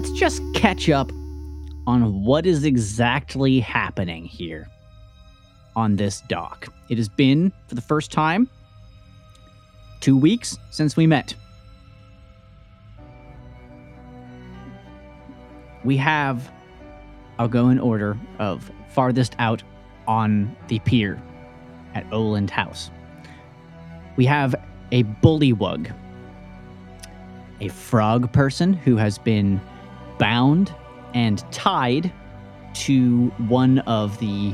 let's just catch up on what is exactly happening here on this dock. It has been, for the first time, 2 weeks since we met. We have, I'll go in order of farthest out on the pier at Oland House. We have a bullywug, a frog person who has been bound and tied to one of the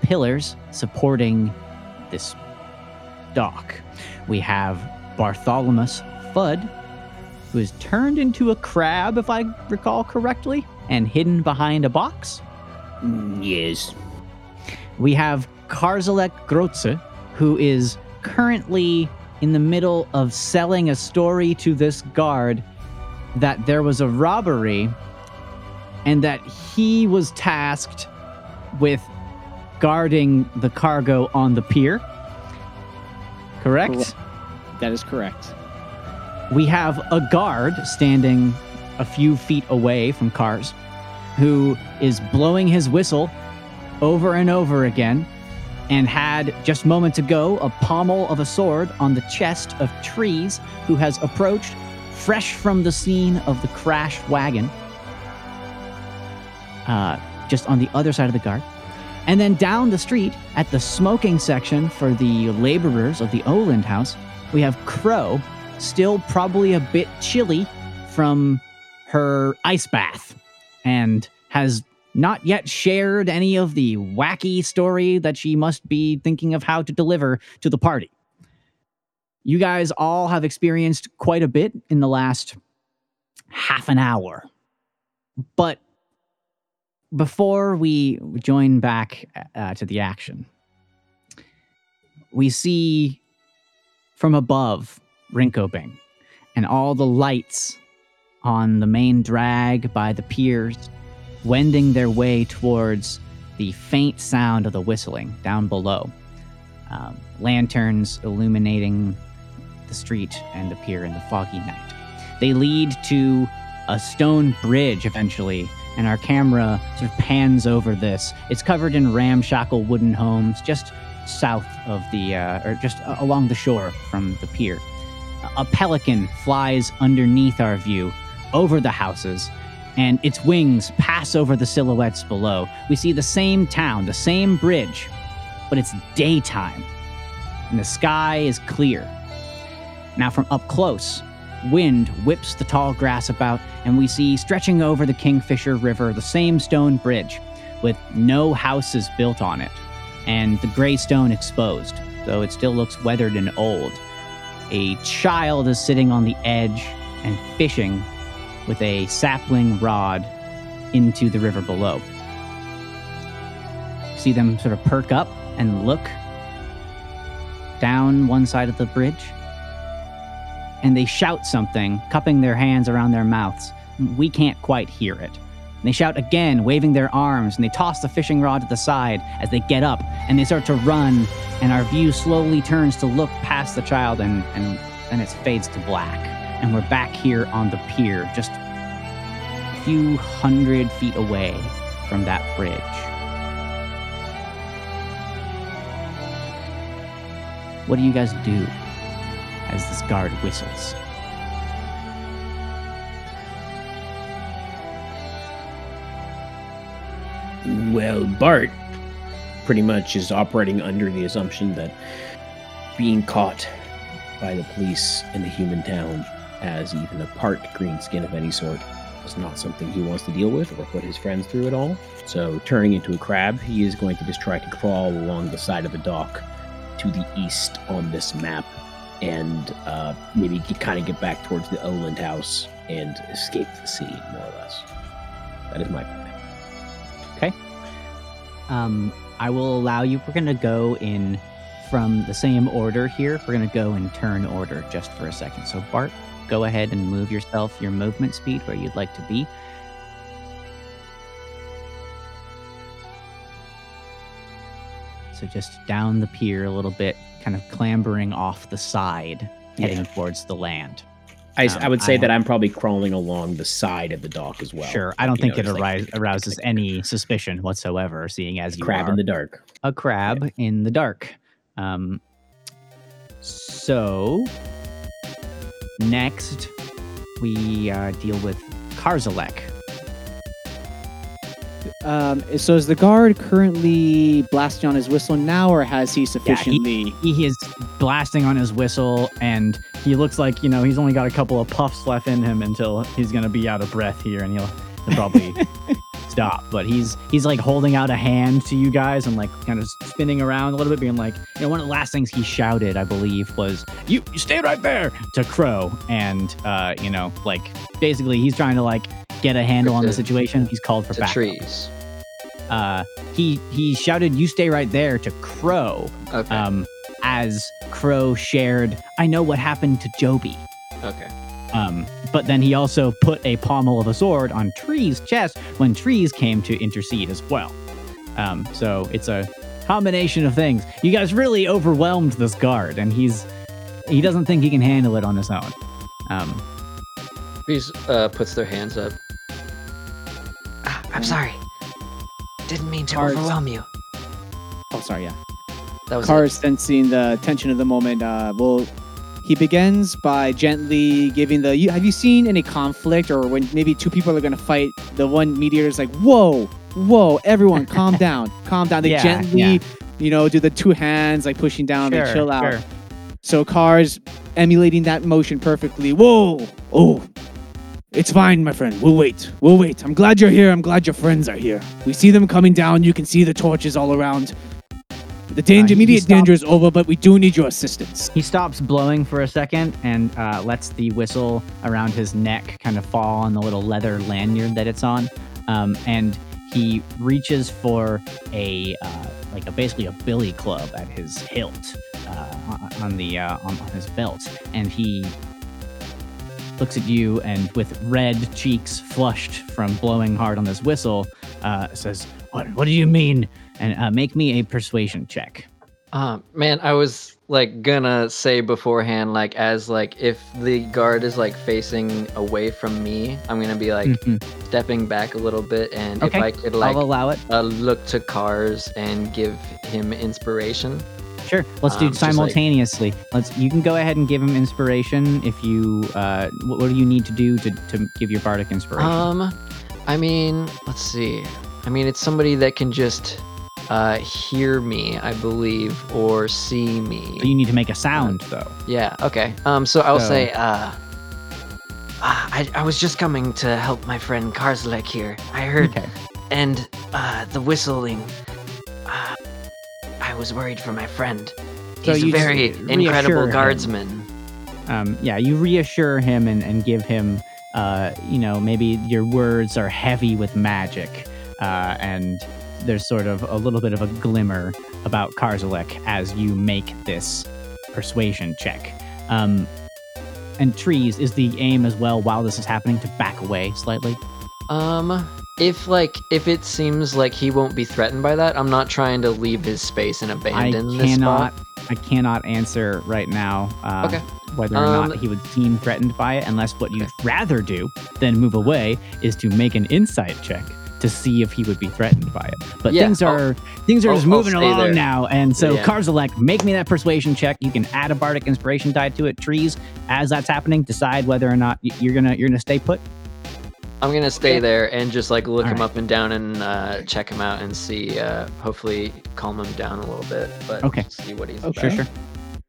pillars supporting this dock. We have Bartholomus Fudd, who is turned into a crab, if I recall correctly, and hidden behind a box. Yes. We have Karzelec Grotze, who is currently in the middle of selling a story to this guard that there was a robbery and that he was tasked with guarding the cargo on the pier. Correct? That is correct. We have a guard standing a few feet away from Kars, who is blowing his whistle over and over again, and had just moments ago a pommel of a sword on the chest of Treiz, who has approached fresh from the scene of the crash wagon, just on the other side of the guard. And then down the street at the smoking section for the laborers of the Oland House, we have Crow, still probably a bit chilly from her ice bath, and has not yet shared any of the wacky story that she must be thinking of how to deliver to the party. You guys all have experienced quite a bit in the last half an hour. But before we join back to the action, we see from above Rinkobing and all the lights on the main drag by the piers, wending their way towards the faint sound of the whistling down below. Lanterns illuminating the street and the pier in the foggy night. They lead to a stone bridge eventually, and our camera sort of pans over this. It's covered in ramshackle wooden homes just south of the, or just along the shore from the pier. A pelican flies underneath our view, over the houses, and its wings pass over the silhouettes below. We see the same town, the same bridge, but it's daytime, and the sky is clear. Now from up close, wind whips the tall grass about, and we see stretching over the Kingfisher River the same stone bridge, with no houses built on it, and the gray stone exposed, though it still looks weathered and old. A child is sitting on the edge and fishing with a sapling rod into the river below. See them sort of perk up and look down one side of the bridge, and they shout something, cupping their hands around their mouths. We can't quite hear it. And they shout again, waving their arms, and they toss the fishing rod to the side as they get up, and they start to run, and our view slowly turns to look past the child, and it fades to black. And we're back here on the pier, just a few hundred feet away from that bridge. What do you guys do as this guard whistles? Well, Bart pretty much is operating under the assumption that being caught by the police in a human town as even a part green skin of any sort is not something he wants to deal with or put his friends through at all. So turning into a crab, he is going to just try to crawl along the side of the dock to the east on this map, and maybe kind of get back towards the Oland House and escape the sea, more or less. That is my plan. Okay. I will allow you, we're going to go in from the same order here. We're going to go in turn order just for a second. So Bart, go ahead and move yourself, your movement speed, where you'd like to be. So just down the pier a little bit, kind of clambering off the side, heading towards the land. I would say that I'm probably crawling along the side of the dock as well. Sure, I don't think it arouses any suspicion whatsoever, seeing as you are crab in the dark. A crab in the dark. So next we deal with Karzelec. So is the guard currently blasting on his whistle now, or has he sufficiently... Yeah, he is blasting on his whistle, and he looks like, you know, he's only got a couple of puffs left in him until he's going to be out of breath here, and he'll probably stop. But he's like holding out a hand to you guys and like kind of spinning around a little bit, being like, you know, one of the last things he shouted, I believe, was, you stay right there, to Crow. And, you know, like basically he's trying to like get a handle on the situation. He's called for backup. Treiz. He shouted, "You stay right there," to Crow. Okay. As Crow shared, "I know what happened to Joby." Okay. But then he also put a pommel of a sword on Tree's chest when Treiz came to intercede as well. So it's a combination of things. You guys really overwhelmed this guard, and he doesn't think he can handle it on his own. Treiz puts their hands up. I'm sorry. Didn't mean to overwhelm you. Oh, sorry, yeah. That was Karz, sensing the tension of the moment, he begins by gently giving have you seen any conflict, or when maybe two people are going to fight, the one mediator's like, whoa, everyone, calm down, calm down. They gently, you know, do the two hands, like pushing down, and chill out. Sure. So Karz, emulating that motion perfectly, whoa, oh. It's fine, my friend. We'll wait. I'm glad you're here. I'm glad your friends are here. We see them coming down. You can see the torches all around. The immediate danger is over, but we do need your assistance. He stops blowing for a second and lets the whistle around his neck kind of fall on the little leather lanyard that it's on. And he reaches for basically a billy club at his hilt, on his belt. And he looks at you and, with red cheeks flushed from blowing hard on this whistle, says, What do you mean? And make me a persuasion check. Man, I was like gonna say beforehand, like, as like if the guard is like facing away from me, I'm gonna be like stepping back a little bit, and if I could, like, I'll allow it. Look to Karz and give him inspiration. Sure. Let's do it simultaneously. You can go ahead and give him inspiration if you. What do you need to do to give your bardic inspiration? I mean, let's see. I mean, it's somebody that can just hear me, I believe, or see me. So you need to make a sound, though. Yeah. Okay. So I'll say, I was just coming to help my friend Karzelec here. I heard, and the whistling. I was worried for my friend. He's a very incredible guardsman. You reassure him and give him, you know, maybe your words are heavy with magic, and there's sort of a little bit of a glimmer about Karzelec as you make this persuasion check. And Treiz, is the aim as well while this is happening to back away slightly? If it seems like he won't be threatened by that, I'm not trying to leave his space and abandon this spot. I cannot answer right now whether or not he would seem threatened by it, unless what you'd rather do than move away is to make an insight check to see if he would be threatened by it. But things are just moving along there now, and so Karzelec, make me that persuasion check. You can add a bardic inspiration die to it. Treiz, as that's happening, decide whether or not you're gonna stay put. I'm going to stay there and just like look him up and down and check him out and see, hopefully calm him down a little bit, but see what he's about. Sure.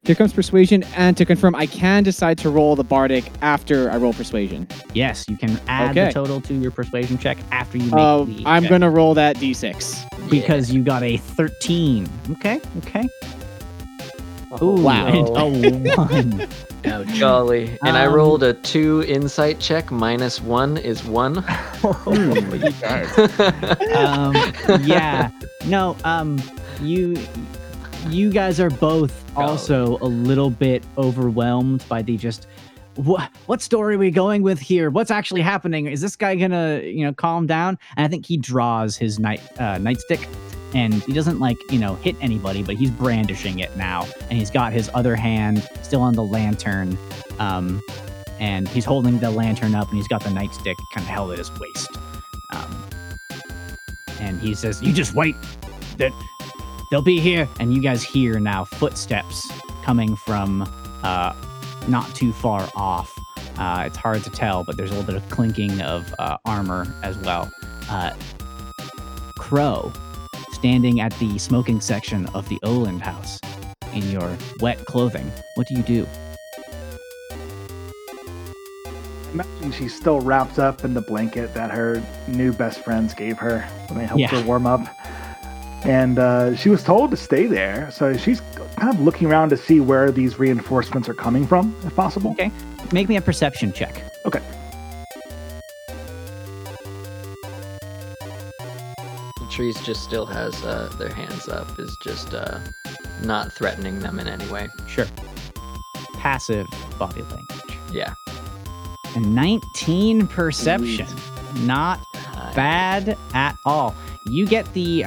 Here comes persuasion, and to confirm, I can decide to roll the bardic after I roll persuasion. Yes, you can add the total to your persuasion check after you make the... I'm going to roll that d6. Because you got a 13. Okay. Oh, wow. And a 1. Oh, jolly. And I rolled a 2 insight check. Minus 1 is 1. Yeah. No, you guys are both also a little bit overwhelmed by the just, what story are we going with here? What's actually happening? Is this guy going to, you know, calm down? And I think he draws his nightstick. And he doesn't, like, you know, hit anybody, but he's brandishing it now. And he's got his other hand still on the lantern. and he's holding the lantern up, and he's got the nightstick kind of held at his waist. And he says, "You just wait. They'll be here." And you guys hear now footsteps coming from not too far off. It's hard to tell, but there's a little bit of clinking of armor as well. Crow, standing at the smoking section of the Oland House in your wet clothing. What do you do? I imagine she's still wrapped up in the blanket that her new best friends gave her when they helped her warm up. And she was told to stay there, so she's kind of looking around to see where these reinforcements are coming from, if possible. Okay. Make me a perception check. Okay. The Treiz just still has their hands up, is just not threatening them in any way. Sure. Passive body language. Yeah. And 19 perception. Jeez. Not bad at all. You get the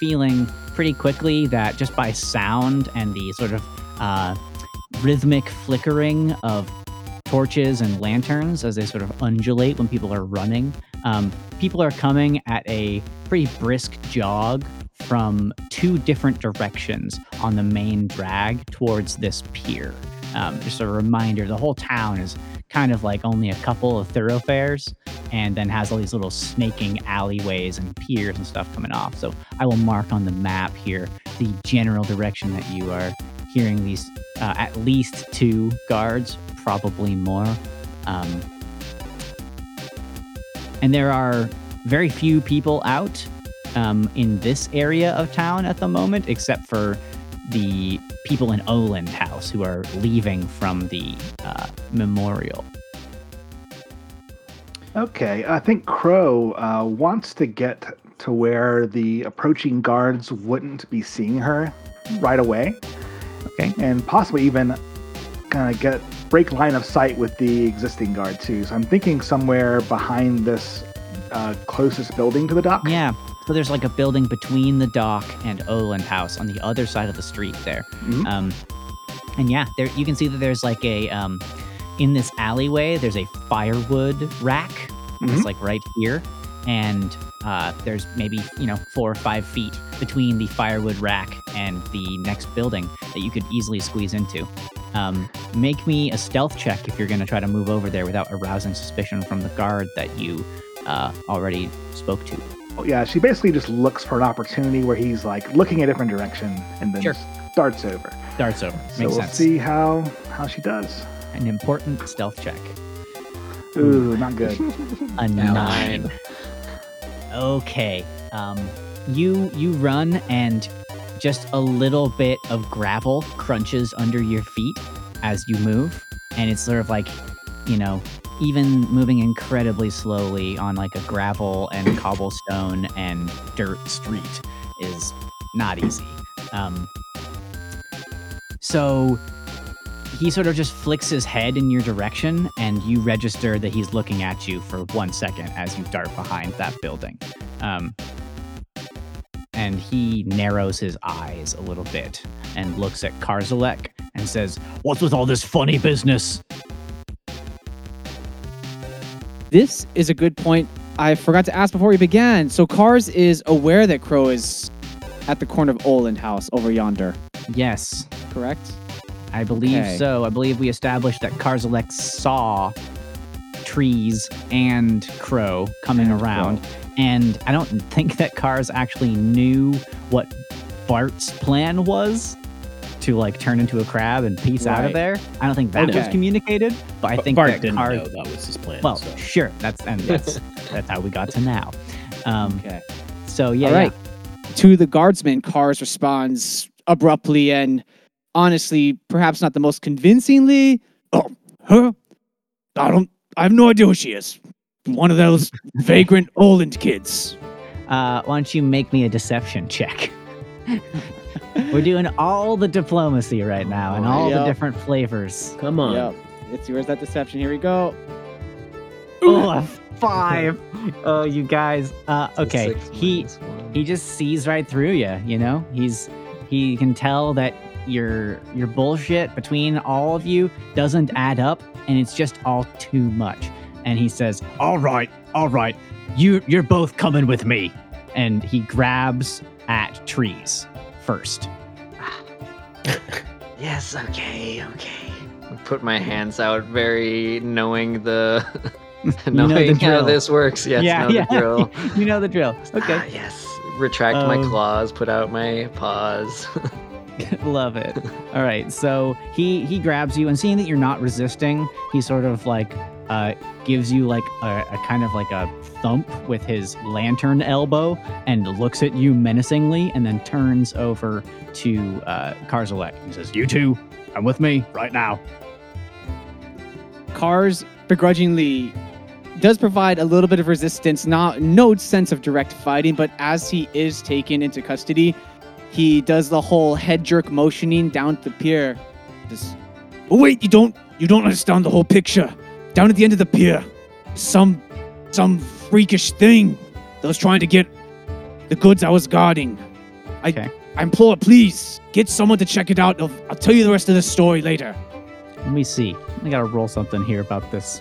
feeling pretty quickly that just by sound and the sort of rhythmic flickering of torches and lanterns as they sort of undulate when people are running, people are coming at a pretty brisk jog from two different directions on the main drag towards this pier. Just a reminder, the whole town is kind of like only a couple of thoroughfares and then has all these little snaking alleyways and piers and stuff coming off. So I will mark on the map here the general direction that you are hearing these at least two guards, probably more. And there are very few people out in this area of town at the moment, except for the people in Oland House who are leaving from the memorial. Okay, I think Crow wants to get to where the approaching guards wouldn't be seeing her right away. Okay. And possibly even kind of break line of sight with the existing guard too. So I'm thinking somewhere behind this closest building to the dock. Yeah. So there's like a building between the dock and Oland House on the other side of the street there. Mm-hmm. And yeah, there you can see that there's like a, in this alleyway, there's a firewood rack. Mm-hmm. It's like right here. And there's maybe, 4 or 5 feet between the firewood rack and the next building that you could easily squeeze into. Make me a stealth check if you're going to try to move over there without arousing suspicion from the guard that you already spoke to. Yeah, she basically just looks for an opportunity where he's like looking a different direction and then darts over. Makes sense. So we'll see how she does. An important stealth check. Ooh, not good. A 9. Okay. You run and just a little bit of gravel crunches under your feet as you move. And it's sort of like, even moving incredibly slowly on like a gravel and cobblestone and dirt street is not easy. So he sort of just flicks his head in your direction and you register that he's looking at you for 1 second as you dart behind that building. And he narrows his eyes a little bit and looks at Karzelec and says, "What's with all this funny business?" This is a good point I forgot to ask before we began. So Karz is aware that Crow is at the corner of Oland House over yonder. Yes. Correct? I believe so. I believe we established that Karzelec saw Treiz and Crow coming around. Crow. And I don't think that Karz actually knew what Bart's plan was to turn into a crab and peace out of there. I don't think that was communicated, but I think Bart didn't know that was his plan. Well, sure. That's that's how we got to now. So yeah. All right. Yeah. To the guardsman, Karz responds abruptly and honestly, perhaps not the most convincingly. "Oh, her? I have no idea who she is. One of those vagrant Oland kids." Why don't you make me a deception check? We're doing all the diplomacy right now and all the different flavors. Come on. Yep. Where's that deception? Here we go. Ooh, a 5. Oh, you guys. Okay. He just sees right through you, you know? He can tell that your bullshit between all of you doesn't add up, and it's just all too much. And he says, all right, you're both coming with me. And he grabs at Treiz first. Yes, okay. Put my hands out, very knowing the knowing how this works. Yes, the drill. You know the drill. Okay. Yes. Retract my claws, put out my paws. Love it. All right. So he grabs you, and seeing that you're not resisting, he sort of like gives you like a kind of like a thump with his lantern elbow and looks at you menacingly, and then turns over to Karzelec and says, "You two, come with me right now." Karz begrudgingly does provide a little bit of resistance, no sense of direct fighting, but as he is taken into custody, he does the whole head jerk motioning down the pier. Just, "Oh wait, you don't understand the whole picture. Down at the end of the pier, some freakish thing that was trying to get the goods I was guarding. I implore, please, get someone to check it out. I'll tell you the rest of the story later." Let me see. I gotta roll something here about this.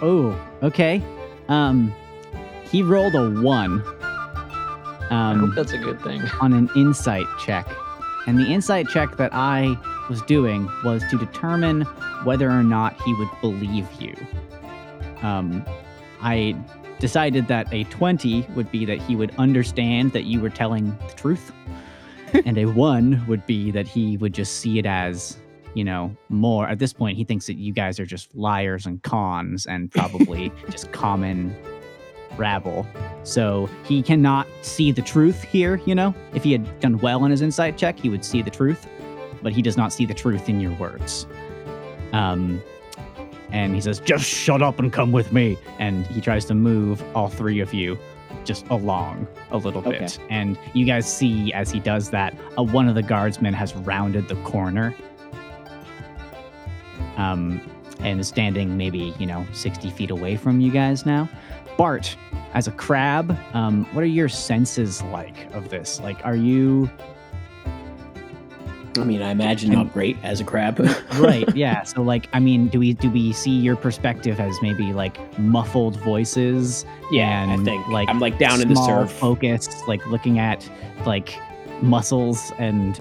Oh, okay. He rolled a 1. I hope that's a good thing. On an insight check. And the insight check that I was doing was to determine whether or not he would believe you. I decided that a 20 would be that he would understand that you were telling the truth. And a 1 would be that he would just see it as, more. At this point, he thinks that you guys are just liars and cons and probably just common rabble. So he cannot see the truth here, If he had done well on his insight check, he would see the truth. But he does not see the truth in your words. And he says, "Just shut up and come with me." And he tries to move all three of you just along a little bit. Okay. And you guys see as he does that, one of the guardsmen has rounded the corner. And is standing maybe, 60 feet away from you guys now. Bart, as a crab, what are your senses like of this? Like, are you... I imagine not great as a crab. Right, yeah. So, do we see your perspective as maybe, muffled voices? Yeah, and, I think. I'm, down in the surf. Focused, looking at, mussels and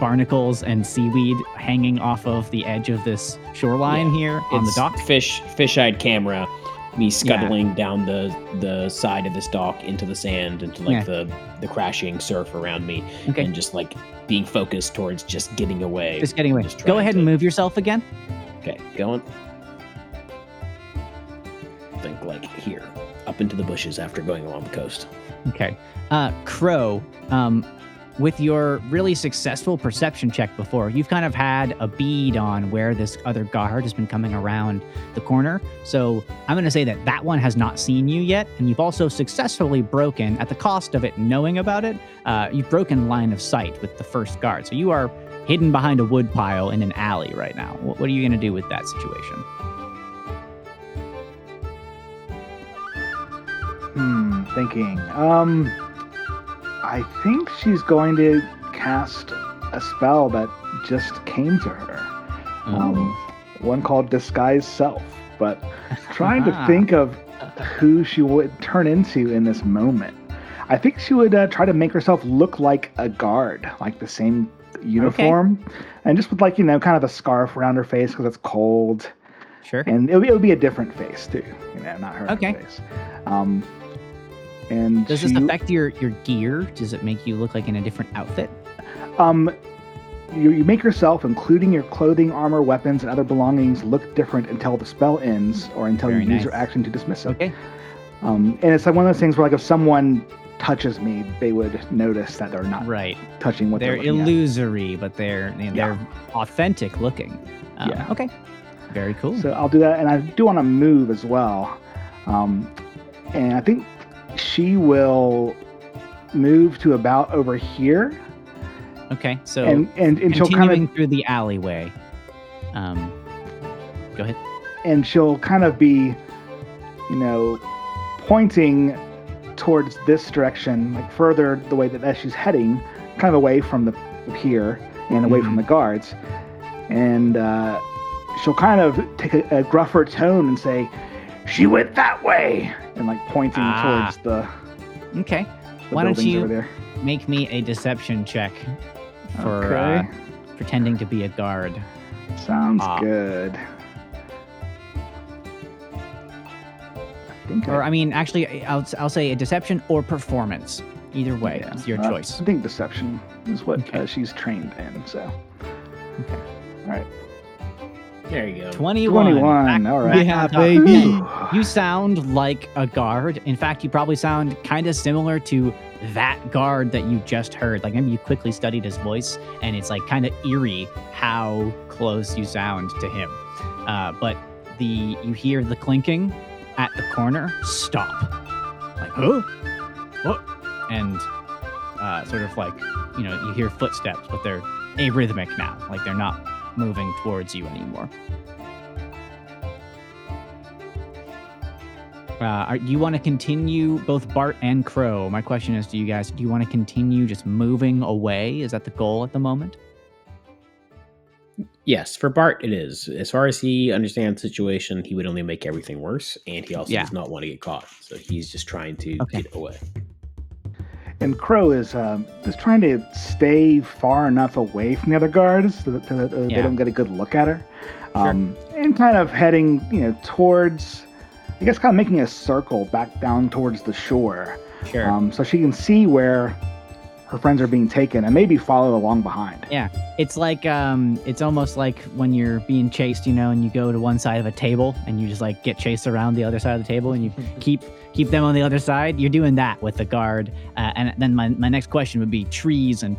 barnacles and seaweed hanging off of the edge of this shoreline here on the dock. Fish-eyed camera, me scuttling down the side of this dock into the sand, into, the crashing surf around me. Okay. And just, being focused towards just getting away. Go ahead and move yourself again. Okay, going. Think here, up into the bushes after going along the coast. Okay. Crow, with your really successful perception check before, you've kind of had a bead on where this other guard has been coming around the corner. So I'm going to say that one has not seen you yet. And you've also successfully broken, at the cost of it knowing about it, you've broken line of sight with the first guard. So you are hidden behind a wood pile in an alley right now. What are you going to do with that situation? Thinking. I think she's going to cast a spell that just came to her. One called Disguise Self, but trying to think of who she would turn into in this moment. I think she would try to make herself look like a guard, the same uniform, and just with kind of a scarf around her face because it's cold. Sure. And it would be a different face too, not her own face. And does this affect your gear? Does it make you look like in a different outfit? You make yourself, including your clothing, armor, weapons, and other belongings, look different until the spell ends or until you use your action to dismiss it. Okay. And it's one of those things where if someone touches me, they would notice that they're not touching what they're illusory, at. But they're authentic looking. Okay. Very cool. So I'll do that, and I do want to move as well. And I think she will move to about over here. Okay, so and she'll kind of through the alleyway. Go ahead. And she'll kind of be, pointing towards this direction, further the way that she's heading, kind of away from the pier and away from the guards. And she'll kind of take a gruffer tone and say, "She went that way," and like pointing towards the. Okay. Why don't you make me a deception check for pretending to be a guard? Sounds good. I'll say a deception or performance. Either way, it's your choice. I think deception is what she's trained in. So, okay, all right. There you go. 21. All right. Yeah, baby. You sound like a guard. In fact, you probably sound kind of similar to that guard that you just heard. Like, maybe you quickly studied his voice, and it's like kind of eerie how close you sound to him. But you hear the clinking at the corner. Stop. Like, huh? What? And sort of like, you know, you hear footsteps, but they're arrhythmic now. Like, they're not moving towards you anymore. Do you want to continue, both Bart and Crow? My question is, do you want to continue just moving away? Is that the goal at the moment? Yes, for Bart it is. As far as he understands the situation, he would only make everything worse, and he also does not want to get caught. So he's just trying to get away. And Crow is just trying to stay far enough away from the other guards so that they don't get a good look at her. And kind of heading, you know, towards, I guess, kind of making a circle back down towards the shore. Sure. So she can see where her friends are being taken and maybe follow along behind. Yeah. It's like, it's almost like when you're being chased, you know, and you go to one side of a table and you just like get chased around the other side of the table and you keep them on the other side. You're doing that with the guard. And then my next question would be trees and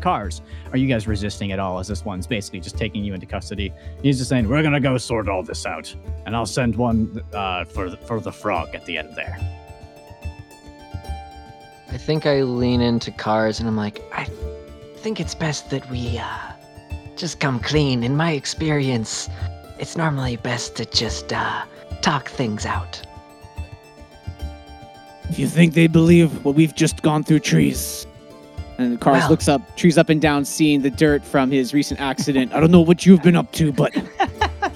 cars. Are you guys resisting at all? As this one's basically just taking you into custody. He's just saying, we're going to go sort all this out. And I'll send one for the frog at the end there. I think I lean into cars and I'm like, I think it's best that we just come clean. In my experience, it's normally best to just talk things out. If you think they believe what we've just gone through, Trees. And Cars looks up, Trees up and down, seeing the dirt from his recent accident. I don't know what you've been up to, but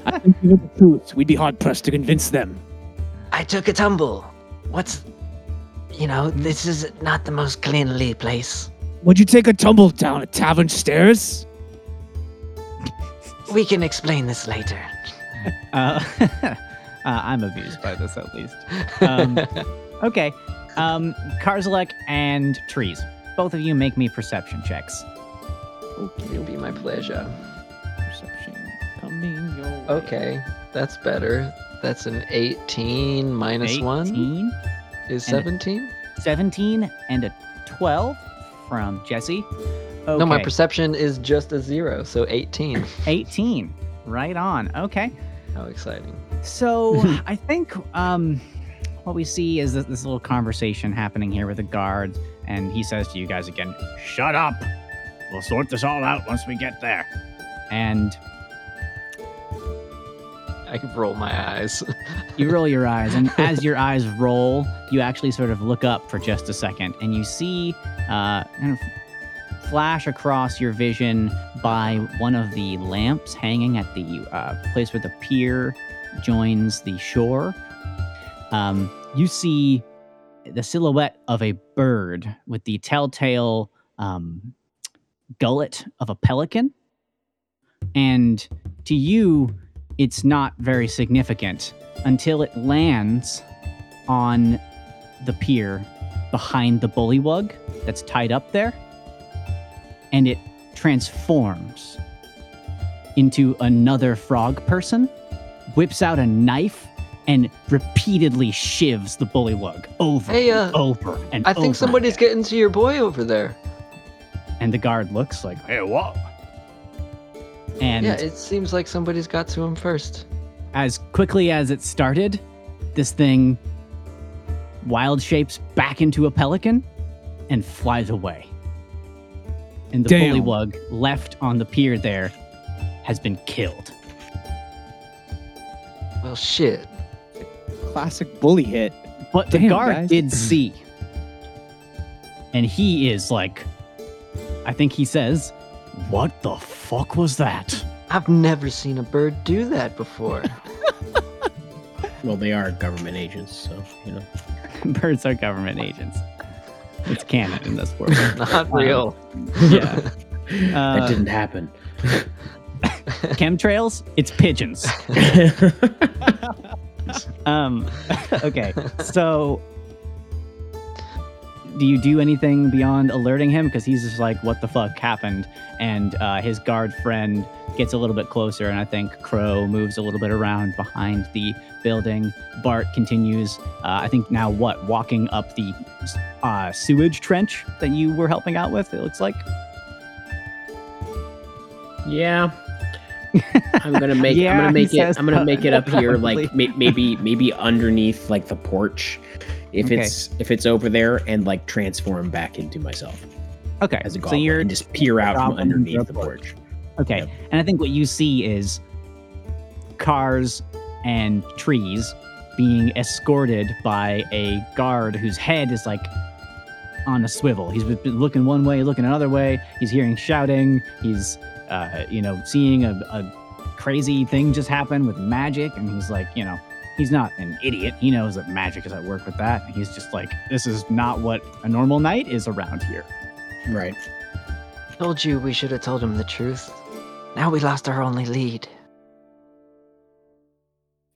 I think you know the truth. We'd be hard-pressed to convince them. I took a tumble. You know, this is not the most cleanly place. Would you take a tumble down a tavern stairs? We can explain this later. I'm amused by this, at least. Okay. Karzelec and Trees, both of you make me perception checks. Okay. It'll be my pleasure. Perception coming your way. Okay, that's better. That's an 18 minus 18? 1. Is 17? 17 and a 12 from Jesse. Okay. No, my perception is just a 0, so 18. 18. Right on. Okay. How exciting. So I think what we see is this little conversation happening here with the guard, and he says to you guys again, shut up. We'll sort this all out once we get there. And I could roll my eyes. You roll your eyes, and as your eyes roll, you actually sort of look up for just a second, and you see kind of flash across your vision by one of the lamps hanging at the place where the pier joins the shore. You see the silhouette of a bird with the telltale gullet of a pelican, and to you, it's not very significant until it lands on the pier behind the bullywug that's tied up there, and it transforms into another frog person, whips out a knife, and repeatedly shivs the bullywug over and over. I think somebody's getting to your boy over there. And the guard looks like, hey, what? And it seems like somebody's got to him first. As quickly as it started, this thing wild shapes back into a pelican and flies away. And the bullywug left on the pier there has been killed. Well, shit. Classic bully hit. But the guard did see. And he is like I think he says, "What the fuck was that?" I've never seen a bird do that before. Well, they are government agents, so, you know. Birds are government agents. It's canon in this world. Not real. Yeah. That didn't happen. Chemtrails? It's pigeons. Okay, so do you do anything beyond alerting him? Because he's just like, what the fuck happened? And his guard friend gets a little bit closer, and I think Crow moves a little bit around behind the building. Bart continues, I think now what? Walking up the sewage trench that you were helping out with, it looks like. Yeah. I'm gonna make it up here, like maybe underneath like the porch, if it's over there, and like transform back into myself. Okay, as a goblin, so you're and just peer out from underneath the porch. Okay, yep. And I think what you see is cars and trees being escorted by a guard whose head is like on a swivel. He's been looking one way, looking another way. He's hearing shouting. He's seeing a crazy thing just happen with magic, and he's like, you know, he's not an idiot. He knows that magic is at work with that. And he's just like, this is not what a normal night is around here. Right. Told you we should have told him the truth. Now we lost our only lead.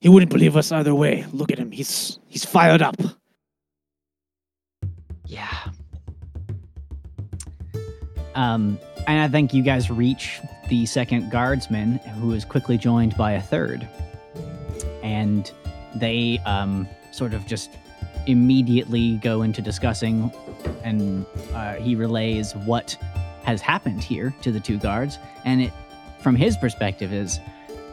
He wouldn't believe us either way. Look at him. He's fired up. Yeah. And I think you guys reach the second guardsman, who is quickly joined by a third. And they sort of just immediately go into discussing, and he relays what has happened here to the two guards. And it, from his perspective, is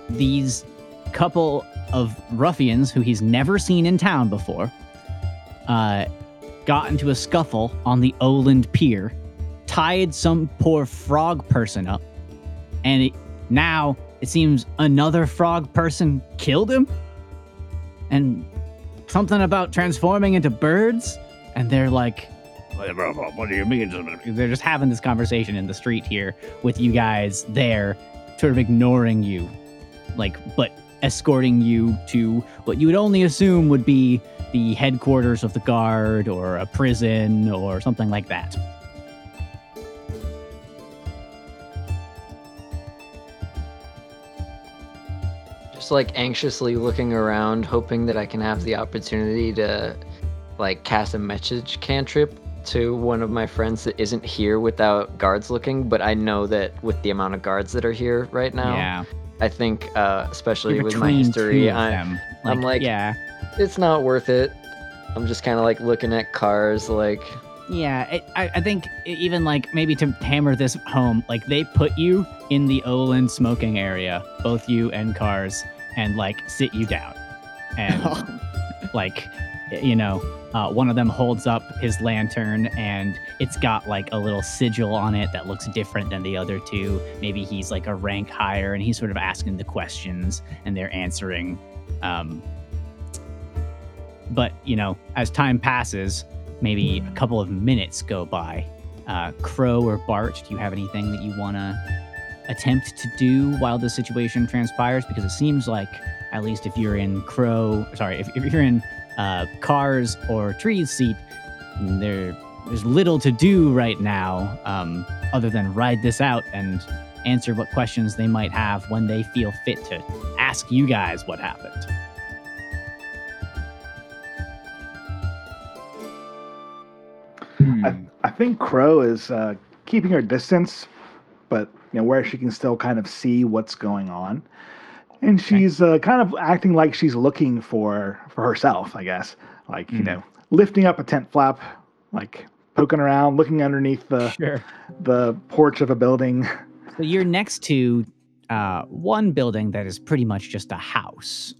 these couple of ruffians who he's never seen in town before got into a scuffle on the Oland Pier, tied some poor frog person up, and now it seems another frog person killed him, and something about transforming into birds, and they're like, what do you mean? They're just having this conversation in the street here with you guys there, sort of ignoring you, like, but escorting you to what you would only assume would be the headquarters of the guard or a prison or something like that. Just like anxiously looking around, hoping that I can have the opportunity to like cast a message cantrip to one of my friends that isn't here without guards looking. But I know that with the amount of guards that are here right now, yeah. I think especially with my history, I'm like, yeah, it's not worth it. I'm just kind of like looking at cars like. Yeah, I think even like maybe to hammer this home, like they put you in the Olin smoking area, both you and Cars, and like sit you down. And like, you know, one of them holds up his lantern, and it's got like a little sigil on it that looks different than the other two. Maybe he's like a rank higher, and he's sort of asking the questions and they're answering. But, you know, as time passes, maybe a couple of minutes go by. Crow or Bart, do you have anything that you want to attempt to do while this situation transpires? Because it seems like, at least if you're in if you're in Cars or Tree's seat, there's little to do right now other than ride this out and answer what questions they might have when they feel fit to ask you guys what happened. I think Crow is keeping her distance, but you know, where she can still kind of see what's going on. And she's kind of acting like she's looking for herself, I guess. Like, you know, lifting up a tent flap, like poking around, looking underneath the porch of a building. So you're next to one building that is pretty much just a house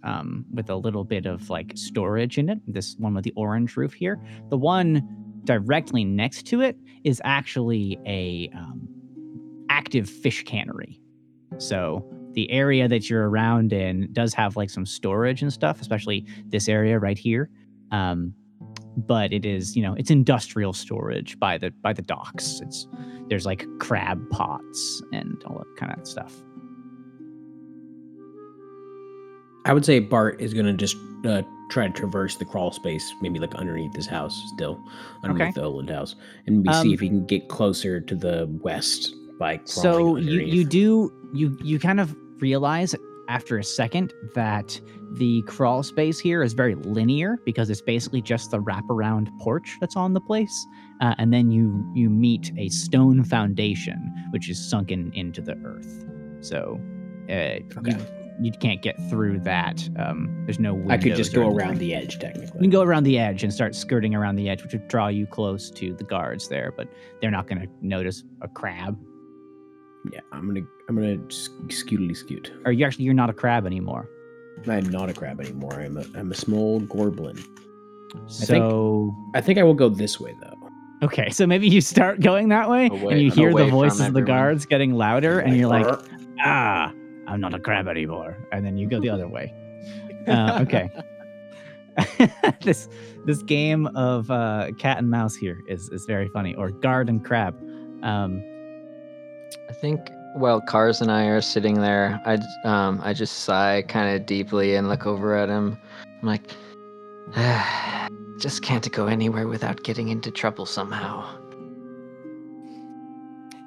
with a little bit of like storage in it. This one with the orange roof here. The one directly next to it is actually a active fish cannery. So the area that you're around in does have like some storage and stuff, especially this area right here. but it is, you know, it's industrial storage by the docks. There's like crab pots and all that kind of stuff. I would say Bart is going to just try to traverse the crawl space, maybe like underneath this house still, underneath the Oland House, and maybe see if he can get closer to the west by crawling underneath. So you kind of realize after a second that the crawl space here is very linear because it's basically just the wraparound porch that's on the place, and then you meet a stone foundation which is sunken into the earth. So you can't get through that. There's no windows. I could just go around the edge, technically. You can go around the edge and start skirting around the edge, which would draw you close to the guards there, but they're not going to notice a crab. Yeah, I'm gonna scootily scoot. Or you're not a crab anymore. I'm not a crab anymore. I'm a small gorblin. So I think I will go this way though. Okay, so maybe you start going that way, and you hear the voices of the guards getting louder, and you're like, ah. I'm not a crab anymore. And then you go the other way. Okay. This game of cat and mouse here is very funny. Or guard and crab. I think while Karz and I are sitting there, I just sigh kind of deeply and look over at him. I'm like, just can't go anywhere without getting into trouble somehow.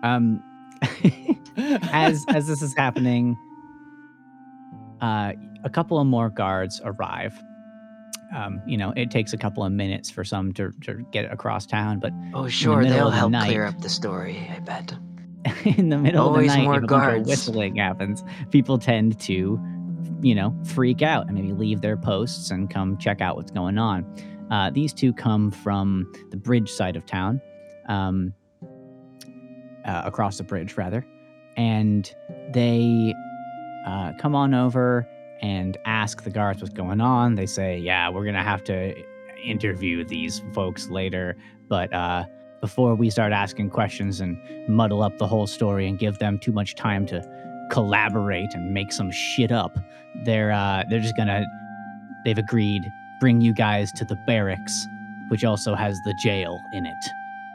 As this is happening, a couple of more guards arrive. It takes a couple of minutes for some to get across town, but they'll help clear up the story, I bet. In the middle of the night, if a bunch of whistling happens, people tend to, freak out and maybe leave their posts and come check out what's going on. These two come from the bridge side of town, across the bridge, rather. And they come on over and ask the guards what's going on. They say, yeah, we're going to have to interview these folks later. But before we start asking questions and muddle up the whole story and give them too much time to collaborate and make some shit up, they're just going to, they've agreed, bring you guys to the barracks, which also has the jail in it.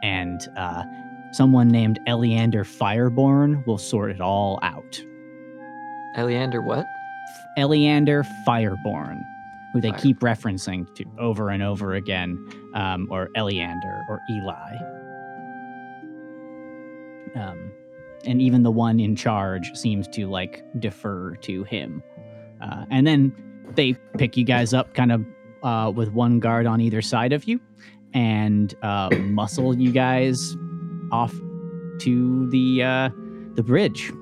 And someone named Eleander Fireborn will sort it all out. Eleander what? Eleander Fireborn, who they keep referencing to over and over again, or Eleander, or Eli. And even the one in charge seems to, defer to him. And then they pick you guys up kind of with one guard on either side of you and muscle you guys off to the bridge.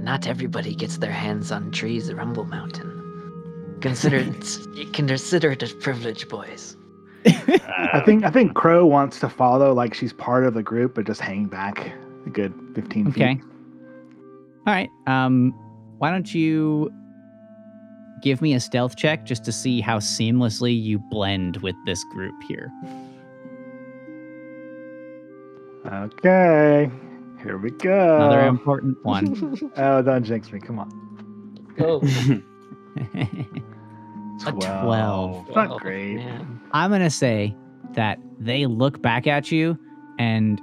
Not everybody gets their hands on trees at Rumble Mountain. Consider it a privilege, boys. I think Crow wants to follow like she's part of the group, but just hang back a good 15 feet. Okay. All right. Why don't you give me a stealth check just to see how seamlessly you blend with this group here. Okay, here we go. Another important one. Oh, don't jinx me. Come on. Oh. 12. Not great. Man. I'm going to say that they look back at you and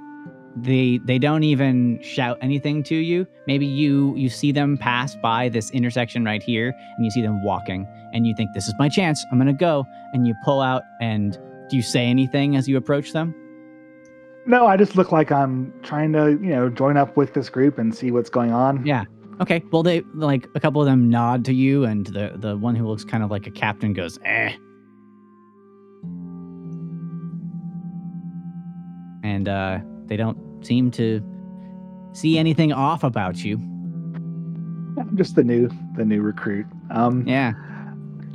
they don't even shout anything to you. Maybe you see them pass by this intersection right here and you see them walking and you think, this is my chance. I'm going to go. And you pull out, and do you say anything as you approach them? No, I just look like I'm trying to, join up with this group and see what's going on. Yeah. Okay. Well, they a couple of them nod to you, and the one who looks kind of like a captain goes, eh. And they don't seem to see anything off about you. I'm just the new recruit. Yeah.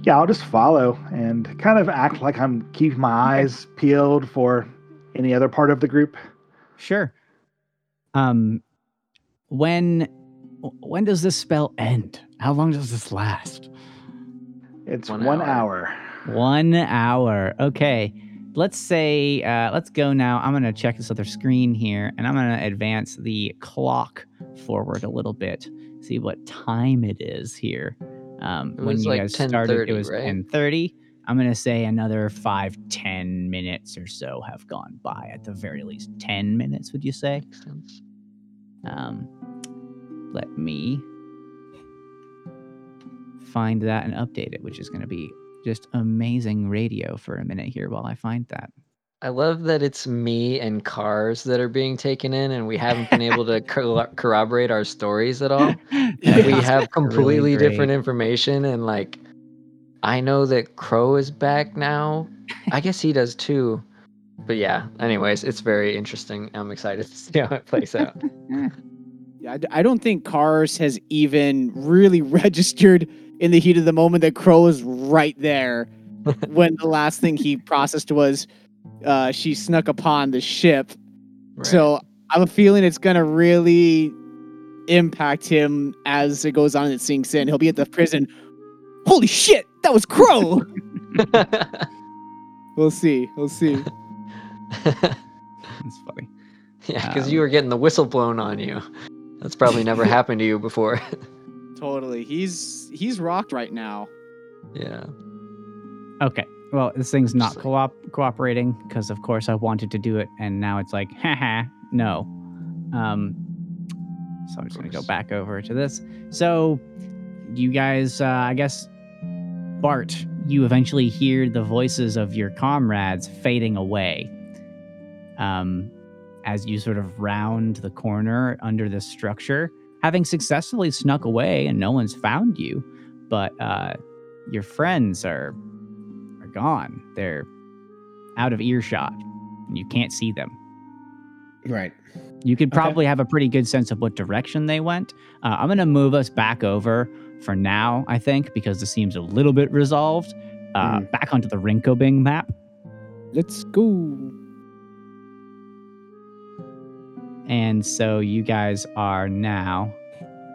Yeah, I'll just follow and kind of act like I'm keeping my eyes peeled for any other part of the group? Sure. When does this spell end? How long does this last? It's one hour. 1 hour. Okay. Let's say, let's go now. I'm going to check this other screen here, and I'm going to advance the clock forward a little bit. See what time it is here. When you guys started, it was 10:30. I'm going to say another 5-10 minutes or so have gone by, at the very least. 10 minutes, would you say? Makes sense. Let me find that and update it, which is going to be just amazing radio for a minute here while I find that. I love that it's me and cars that are being taken in, and we haven't been able to corroborate our stories at all. Yeah. We have completely really different information, and like, I know that Crow is back now. I guess he does too. But yeah, anyways, it's very interesting. I'm excited to see how it plays out. Yeah, I don't think Cars has even really registered in the heat of the moment that Crow is right there when the last thing he processed was she snuck upon the ship. Right. So I have a feeling it's going to really impact him as it goes on and it sinks in. He'll be at the prison. Holy shit, that was Crow! We'll see. That's funny. Yeah, because you were getting the whistle blown on you. That's probably never happened to you before. Totally. He's rocked right now. Yeah. Okay. Well, this thing's not cooperating because, of course, I wanted to do it, and now it's like, haha, no. So I'm just going to go back over to this. So you guys, I guess, Bart, you eventually hear the voices of your comrades fading away as you sort of round the corner under this structure, having successfully snuck away and no one's found you, but your friends are gone. They're out of earshot, and you can't see them. Right. You could probably have a pretty good sense of what direction they went. I'm going to move us back over for now, I think, because this seems a little bit resolved. Back onto the Rinkobing map. Let's go. And so you guys are now...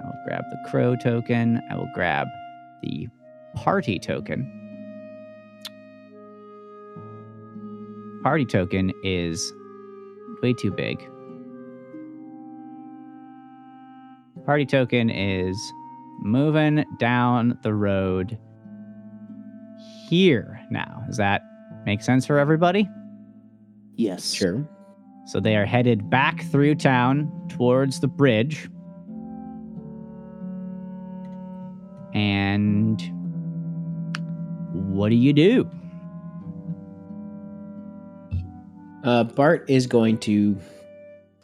I'll grab the Crow token. I will grab the Party token. Party token is way too big. Party token is moving down the road here now. Does that make sense for everybody? Yes. Sure. So they are headed back through town towards the bridge. And what do you do? Bart is going to,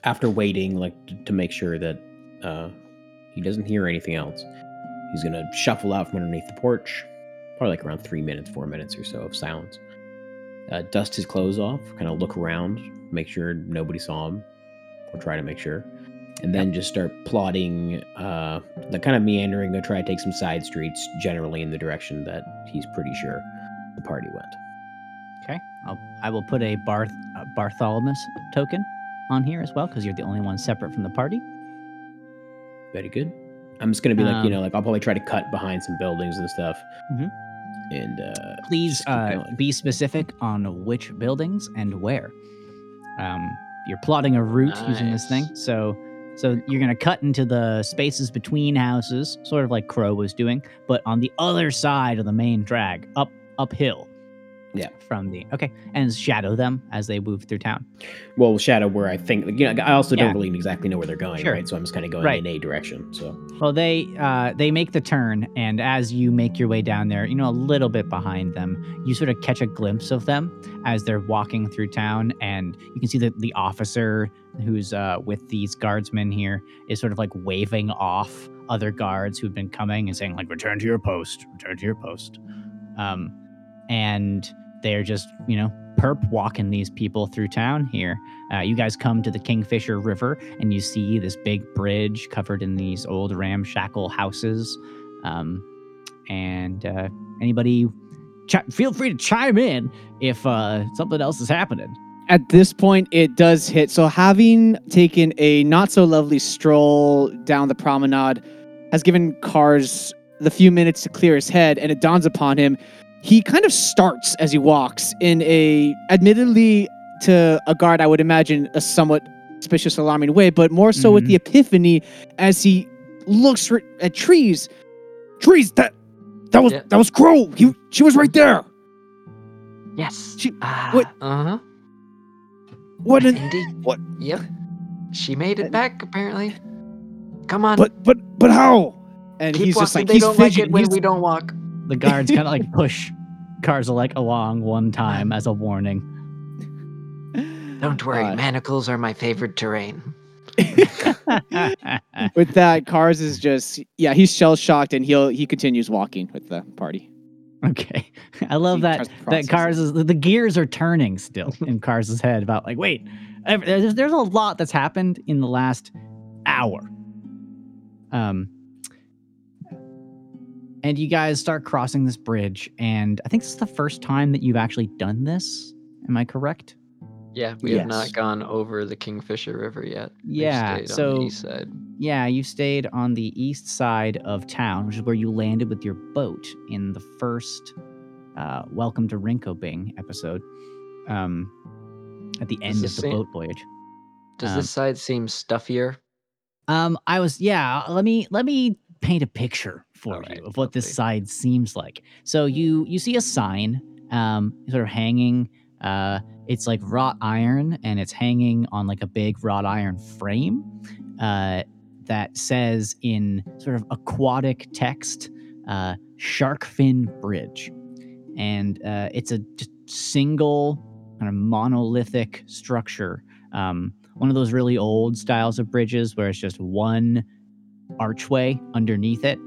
after waiting, like to make sure that he doesn't hear anything else, he's going to shuffle out from underneath the porch, probably like around 3 minutes, 4 minutes or so of silence. Dust his clothes off, kind of look around, make sure nobody saw him, or try to make sure, and then just start plodding, the kind of meandering, to try to take some side streets generally in the direction that he's pretty sure the party went. Okay, I will put a Bartholomus token on here as well, because you're the only one separate from the party. Very good. I'm just going to be like, I'll probably try to cut behind some buildings and stuff. Mm-hmm. And please be specific on which buildings and where. You're plotting a route using this thing. So you're going to cut into the spaces between houses, sort of like Crow was doing, but on the other side of the main drag, uphill. Yeah. And shadow them as they move through town. Well, shadow where I think, I also don't really exactly know where they're going, right? So I'm just kind of going in a direction. So. Well, they make the turn, and as you make your way down there, a little bit behind them, you sort of catch a glimpse of them as they're walking through town, and you can see that the officer who's with these guardsmen here is sort of like waving off other guards who've been coming and saying like, return to your post. And they're just, perp walking these people through town here. You guys come to the Kingfisher River, and you see this big bridge covered in these old ramshackle houses. And anybody, feel free to chime in if something else is happening. At this point, it does hit. So having taken a not-so-lovely stroll down the promenade has given Cars the few minutes to clear his head, and it dawns upon him. He kind of starts as he walks in a, admittedly to a guard, I would imagine, a somewhat suspicious, alarming way, but more so with the epiphany as he looks at trees. Trees, that was Crow. She was right there. Yes. She, what? Uh-huh. What an... Indeed. What? Yep. She made it back, apparently. Come on. But how? And keep he's walking. Just like, they he's don't fidgeting. Like it when we don't walk. The guards kind of like push Karzelec along one time as a warning. Don't worry, manacles are my favorite terrain. With that, Karz is just he's shell shocked, and he continues walking with the party. Okay, I love that Karz is the gears are turning still in Karz's head about like wait, there's a lot that's happened in the last hour. And you guys start crossing this bridge, and I think this is the first time that you've actually done this. Am I correct? Yeah, we have not gone over the Kingfisher River yet. Yeah, so on the east side. Yeah, you stayed on the east side of town, which is where you landed with your boat in the first Welcome to Rinkobing episode at the end of the boat voyage. Does this side seem stuffier? Let me paint a picture for you of what this side seems like. So you see a sign sort of hanging. It's like wrought iron, and it's hanging on like a big wrought iron frame that says in sort of aquatic text, Sharkfin Bridge. And it's a single kind of monolithic structure. One of those really old styles of bridges where it's just one archway underneath it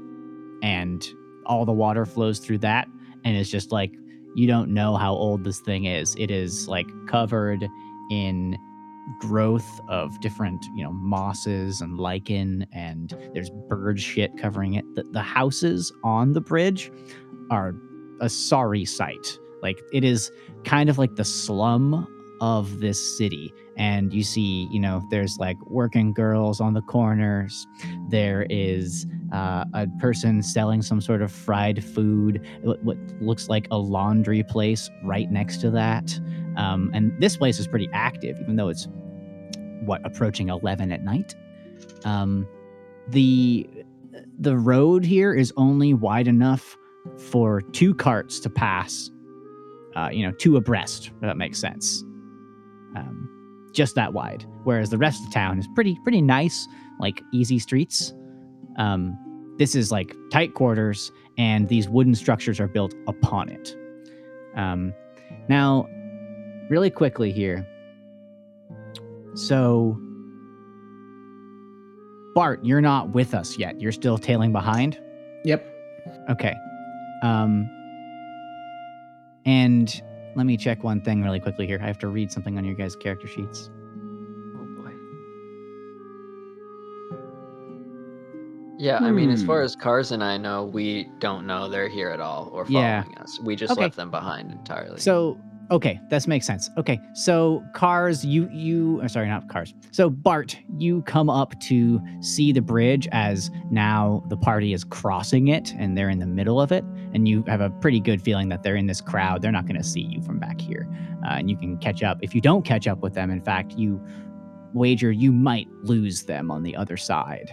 and all the water flows through that. And it's just like, you don't know how old this thing is. It is like covered in growth of different, mosses and lichen, and there's bird shit covering it. The houses on the bridge are a sorry sight. Like it is kind of like the slum of this city. And you see, there's like working girls on the corners. There is a person selling some sort of fried food, what looks like a laundry place right next to that. And this place is pretty active, even though it's, approaching 11 at night. The road here is only wide enough for two carts to pass, two abreast, if that makes sense. Just that wide, whereas the rest of the town is pretty nice, like easy streets. This is like tight quarters, and these wooden structures are built upon it. Now, really quickly here. So, Bart, you're not with us yet. You're still tailing behind? Yep. Okay. And... let me check one thing really quickly here. I have to read something on your guys' character sheets. Oh, boy. Yeah, I mean, as far as Karz and I know, we don't know they're here at all or following us. We just left them behind entirely. So, that makes sense. Okay, so Karz, not Karz. So, Bart, you come up to see the bridge as now the party is crossing it, and they're in the middle of it. And you have a pretty good feeling that they're in this crowd. They're not going to see you from back here. And you can catch up. If you don't catch up with them, in fact, you wager you might lose them on the other side.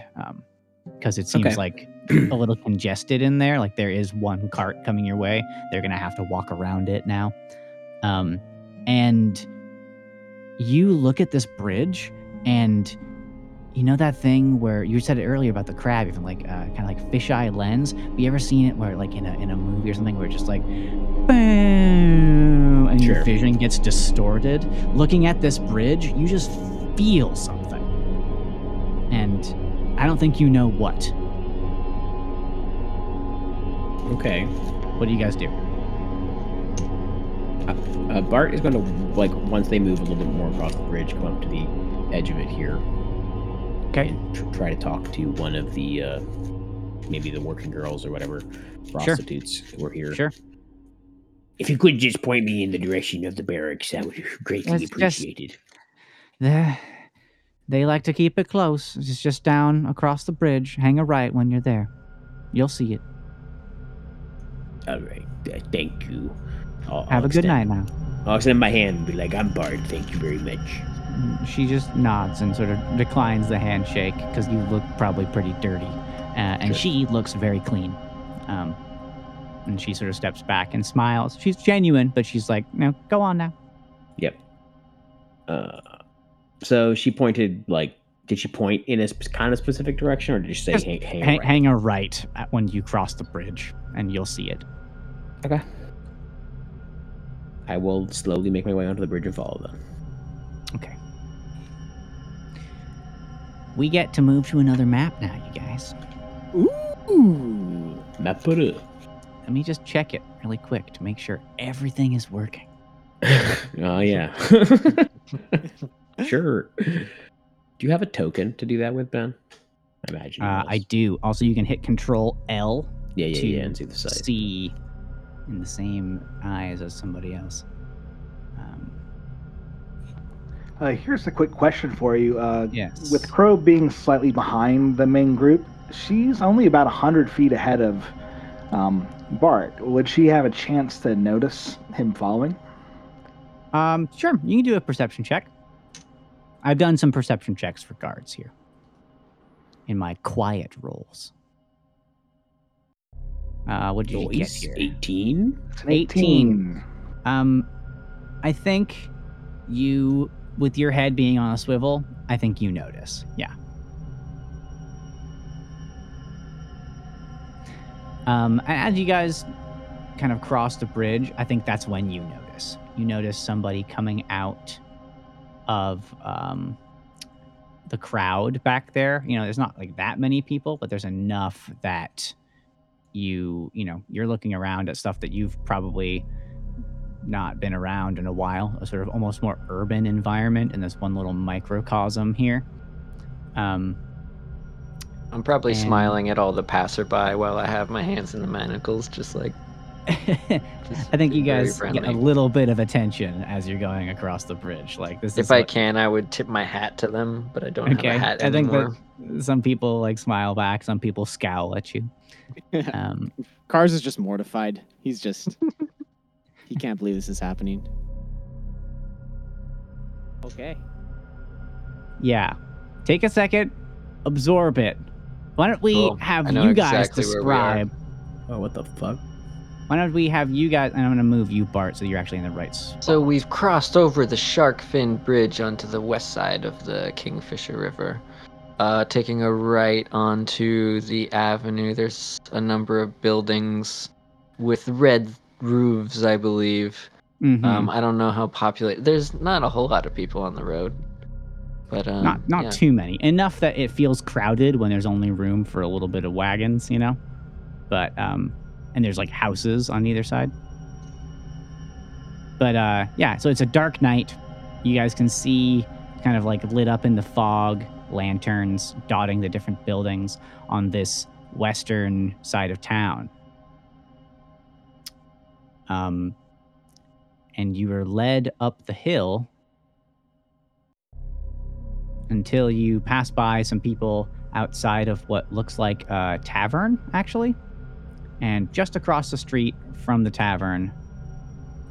Because it seems like a little congested in there. Like there is one cart coming your way. They're going to have to walk around it now. And you look at this bridge and... you know that thing where you said it earlier about the crab, even like kind of like fisheye lens? Have you ever seen it where like in a movie or something where it's just like, boom, and your vision gets distorted? Looking at this bridge, you just feel something. And I don't think you know what. Okay. What do you guys do? Bart is going to, once they move a little bit more across the bridge, come up to the edge of it here. Okay. Try to talk to one of the, maybe the working girls or whatever, prostitutes that were here. Sure. If you could just point me in the direction of the barracks, that would be greatly appreciated. They like to keep it close. It's just down across the bridge. Hang a right when you're there. You'll see it. All right. Thank you. Have a good night now. I'll extend my hand and be like, I'm Bart. Thank you very much. She just nods and sort of declines the handshake because you look probably pretty dirty. And she looks very clean. And she sort of steps back and smiles. She's genuine, but she's like, no, go on now. Yep. So she pointed, like, did she point in a kind of specific direction, or did she say hang a right at when you cross the bridge, and you'll see it. Okay. I will slowly make my way onto the bridge and follow them. Okay. We get to move to another map now, you guys. Ooh. Map put up. Let me just check it really quick to make sure everything is working. Oh, yeah. Sure. Do you have a token to do that with, Ben? I imagine. I do. Also, you can hit Control-L and see the site. See in the same eyes as somebody else. Here's a quick question for you. Yes. With Crow being slightly behind the main group, she's only about 100 feet ahead of Bart. Would she have a chance to notice him following? Sure. You can do a perception check. I've done some perception checks for guards here in my quiet rolls. What did you get here? 18? It's an 18. I think you, with your head being on a swivel, I think you notice. Yeah. As you guys kind of cross the bridge, I think that's when you notice. You notice somebody coming out of the crowd back there. You know, there's not like that many people, but there's enough that you're looking around at stuff that you've probably not been around in a while, a sort of almost more urban environment in this one little microcosm here. I'm probably smiling at all the passerby while I have my hands in the manacles, just like... I think you guys get a little bit of attention as you're going across the bridge. Like this. If I can, I would tip my hat to them, but I don't have a hat anymore. I think that some people like smile back, some people scowl at you. Cars is just mortified. He's just... he can't believe this is happening. Okay. Yeah. Take a second. Absorb it. Why don't we have you guys exactly describe... Oh, what the fuck? Why don't we have you guys... And I'm going to move you, Bart, so you're actually in the right spot. So we've crossed over the Sharkfin Bridge onto the west side of the Kingfisher River. Taking a right onto the avenue. There's a number of buildings with red roofs, I believe. Mm-hmm. I don't know how popular... There's not a whole lot of people on the road. But, not too many. Enough that it feels crowded when there's only room for a little bit of wagons, you know? But, and there's, like, houses on either side. But, so it's a dark night. You guys can see kind of, like, lit up in the fog, lanterns dotting the different buildings on this western side of town. And you are led up the hill until you pass by some people outside of what looks like a tavern, actually. And just across the street from the tavern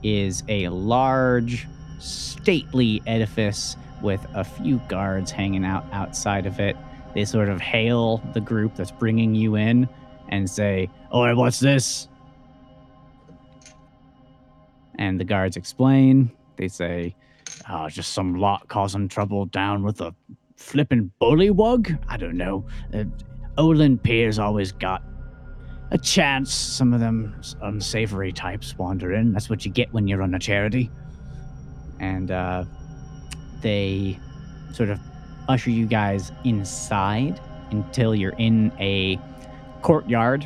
is a large, stately edifice with a few guards hanging out outside of it. They sort of hail the group that's bringing you in and say, "Oh, what's this?" And the guards explain. They say, just some lot causing trouble down with a flippin' bullywug. I don't know. Oland Piers always got a chance. Some of them unsavory types wander in. That's what you get when you run a charity. And they sort of usher you guys inside until you're in a courtyard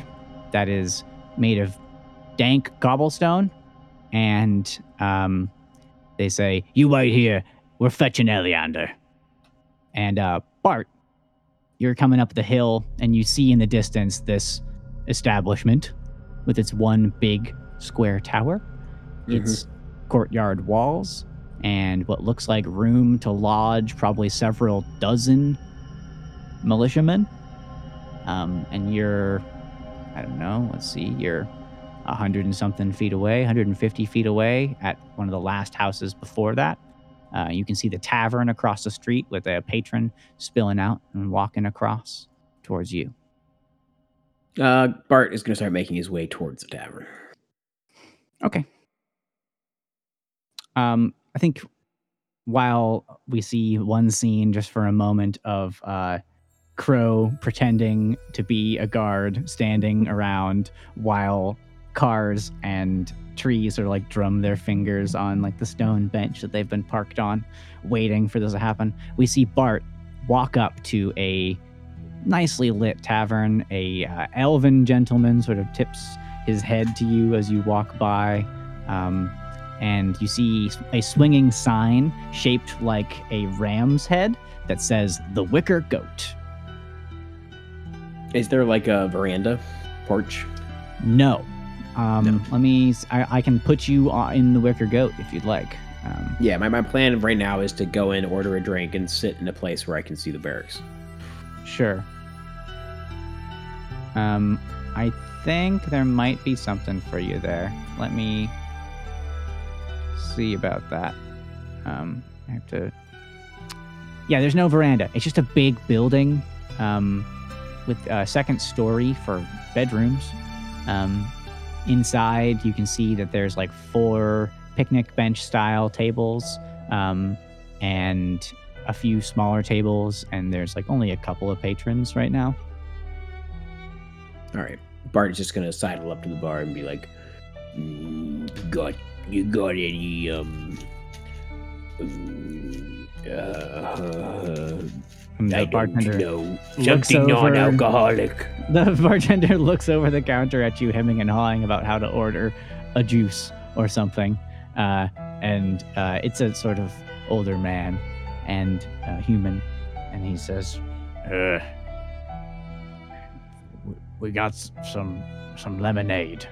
that is made of dank cobblestone. And they say, "You wait here. We're fetching Eleander." And Bart, you're coming up the hill, and you see in the distance this establishment with its one big square tower, its courtyard walls, and what looks like room to lodge probably several dozen militiamen. And you're, I don't know, let's see, you're 100 and something feet away, 150 feet away at one of the last houses before that. You can see the tavern across the street with a patron spilling out and walking across towards you. Bart is going to start making his way towards the tavern. Okay. I think while we see one scene just for a moment of Crow pretending to be a guard standing around while cars and trees sort of like drum their fingers on like the stone bench that they've been parked on, waiting for this to happen, we see Bart walk up to a nicely lit tavern. A elven gentleman sort of tips his head to you as you walk by, and you see a swinging sign shaped like a ram's head that says The Wicker Goat. Is there like a veranda, porch? No. No. Let me, I can put you in The Wicker Goat if you'd like. Yeah, my plan right now is to go in, order a drink, and sit in a place where I can see the barracks. Sure. I think there might be something for you there. Let me see about that. I have to... Yeah, there's no veranda. It's just a big building with a second story for bedrooms. Inside, you can see that there's like 4 picnic bench-style tables and a few smaller tables, and there's like only a couple of patrons right now. All right. Bart's just going to sidle up to the bar and be like, you got any something non-alcoholic. The bartender looks over the counter at you, hemming and hawing about how to order a juice or something. And it's a sort of older man and human, and he says, we got some lemonade.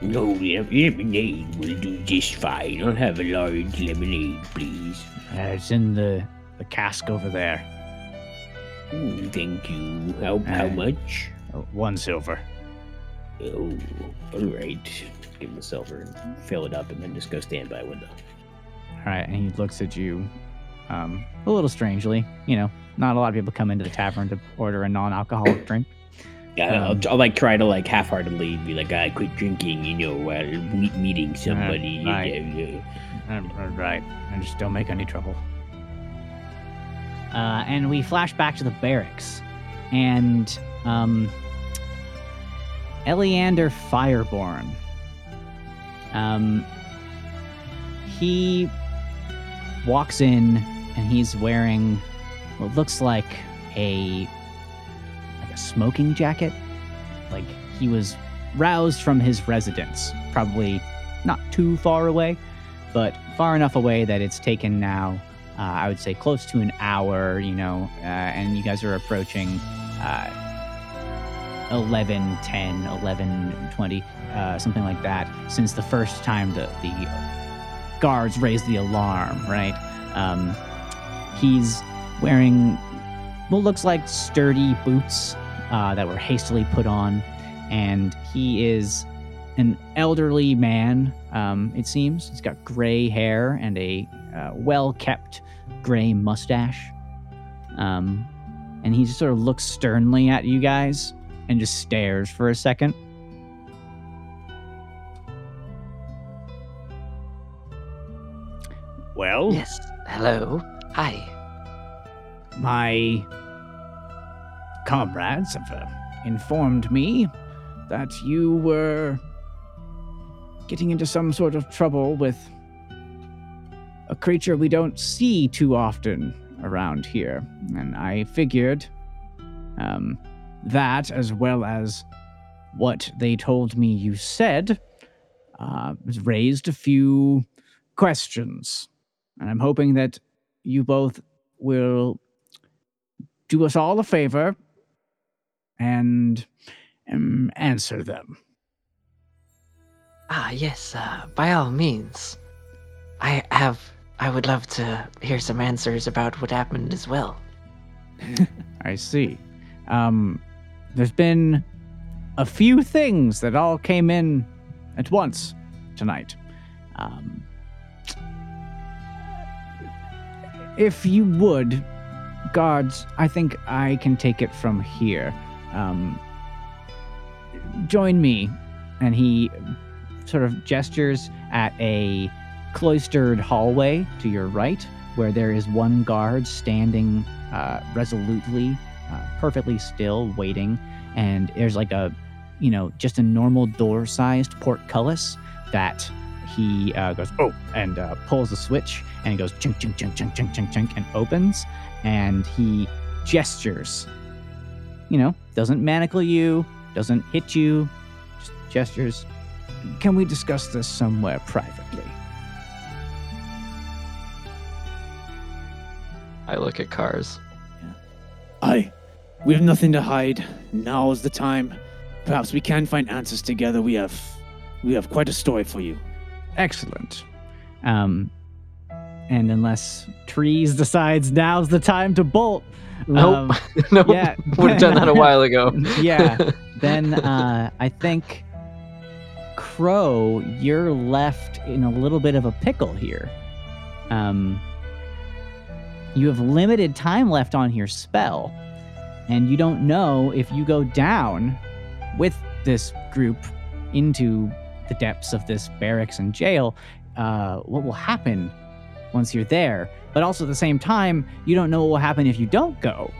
No, lemonade will do just fine. I'll have a large lemonade, please. It's in the cask over there. Ooh, thank you. How much? 1 silver. Oh, all right. Give him a silver and fill it up, and then just go stand by a window. All right, and he looks at you a little strangely. You know, not a lot of people come into the tavern to order a non-alcoholic drink. Yeah, I'll like try to like half-heartedly be like, I quit drinking, you know, while meeting somebody. Right. And just don't make any trouble. And we flash back to the barracks, and Eleander Fireborn. He walks in, and he's wearing what looks like a smoking jacket. Like he was roused from his residence, probably not too far away, but far enough away that it's taken now. I would say close to an hour, you know, and you guys are approaching 11:20, something like that, since the first time the guards raised the alarm, right? He's wearing what looks like sturdy boots that were hastily put on, and he is an elderly man, it seems. He's got gray hair and a well-kept gray mustache. And he just sort of looks sternly at you guys and just stares for a second. Well? Yes. Hello. Hi. My comrades have informed me that you were getting into some sort of trouble with a creature we don't see too often around here. And I figured that, as well as what they told me you said, raised a few questions. And I'm hoping that you both will do us all a favor and answer them. Yes, by all means. I would love to hear some answers about what happened as well. I see. There's been a few things that all came in at once tonight. If you would, guards, I think I can take it from here. join me. And he sort of gestures at a cloistered hallway to your right, where there is one guard standing resolutely, perfectly still, waiting. And there's like a, you know, just a normal door-sized portcullis that he goes, oh, and pulls the switch, and it goes chink, chink, chink, chink, chink, chink, chink, and opens. And he gestures, you know, doesn't manacle you, doesn't hit you, just gestures. Can we discuss this somewhere privately? I look at Cars. Yeah. We have nothing to hide. Now's the time. Perhaps we can find answers together. We have quite a story for you. Excellent. And unless Treiz decides now's the time to bolt. Nope. Nope. Yeah. Would have done that a while ago. Yeah. Then I think, Crow, you're left in a little bit of a pickle here. You have limited time left on your spell, and you don't know if you go down with this group into the depths of this barracks and jail, what will happen once you're there. But also at the same time, you don't know what will happen if you don't go.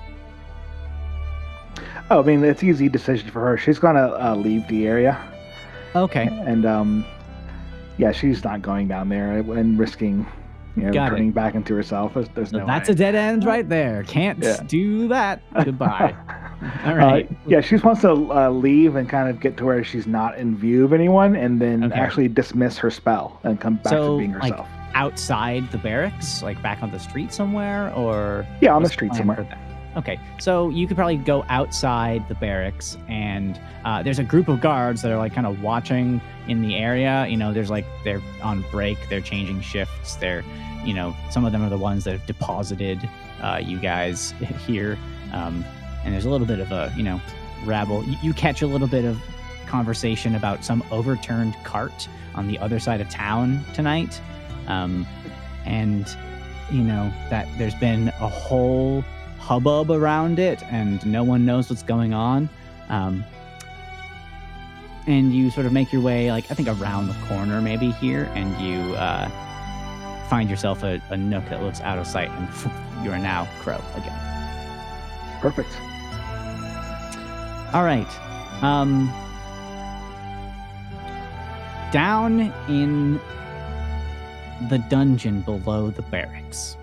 Oh, I mean, it's an easy decision for her. She's going to leave the area. Okay. And, yeah, she's not going down there and risking, you know, turning back into herself. There's no That's way. A dead end right there. Can't do that. Goodbye. All right. Yeah, she just wants to leave and kind of get to where she's not in view of anyone, and then actually dismiss her spell and come back to being herself. Like, outside the barracks, like back on the street somewhere, or yeah, on the street somewhere. Okay, so you could probably go outside the barracks, and there's a group of guards that are like kind of watching in the area. You know, there's like they're on break, they're changing shifts, they're, you know, some of them are the ones that have deposited you guys here. And there's a little bit of a, you know, rabble. You catch a little bit of conversation about some overturned cart on the other side of town tonight. And, you know, that there's been a whole hubbub around it, and no one knows what's going on. And you sort of make your way, like, I think around the corner maybe here, and you find yourself a nook that looks out of sight, and you are now Crow again. Perfect. All right. Down in the dungeon below the barracks,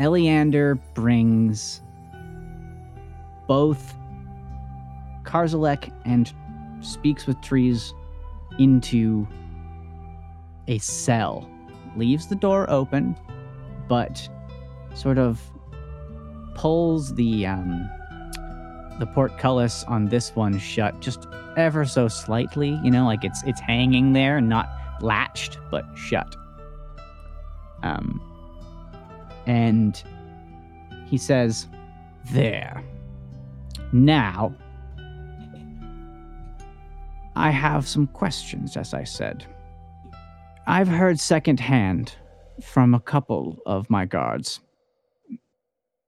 Eleander brings both Karzelec and speaks with Treiz into a cell. Leaves the door open, but sort of pulls the portcullis on this one shut just ever so slightly, you know, like it's hanging there, not latched, but shut. And he says, there. Now, I have some questions, as I said. I've heard secondhand from a couple of my guards,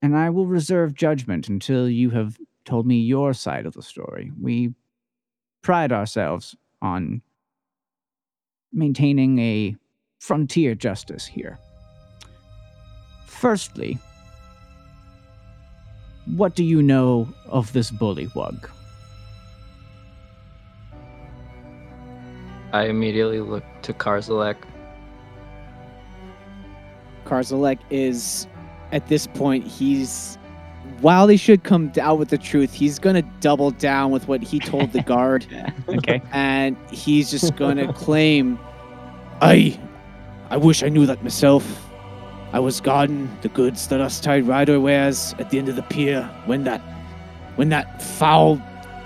and I will reserve judgment until you have told me your side of the story. We pride ourselves on maintaining a frontier justice here. Firstly, what do you know of this bullywug? I immediately look to Karzelec. Karzelec is... At this point, while he should come out with the truth, he's going to double down with what he told the guard. Okay. And he's just going to claim, I wish I knew that myself. I was guarding the goods that Rust Tide Rider wears at the end of the pier when that foul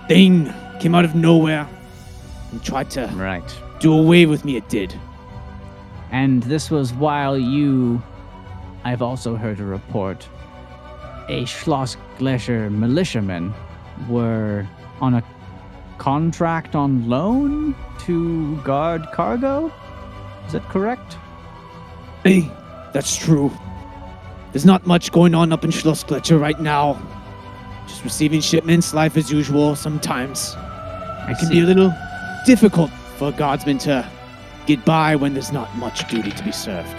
thing came out of nowhere and tried to do away with me. It did. And this was while you... I've also heard a report. A Schloss Gletscher militiaman were on a contract on loan to guard cargo? Is that correct? Hey, that's true. There's not much going on up in Schloss Gletscher right now. Just receiving shipments, life as usual, sometimes. It can be a little difficult for a guardsman to get by when there's not much duty to be served.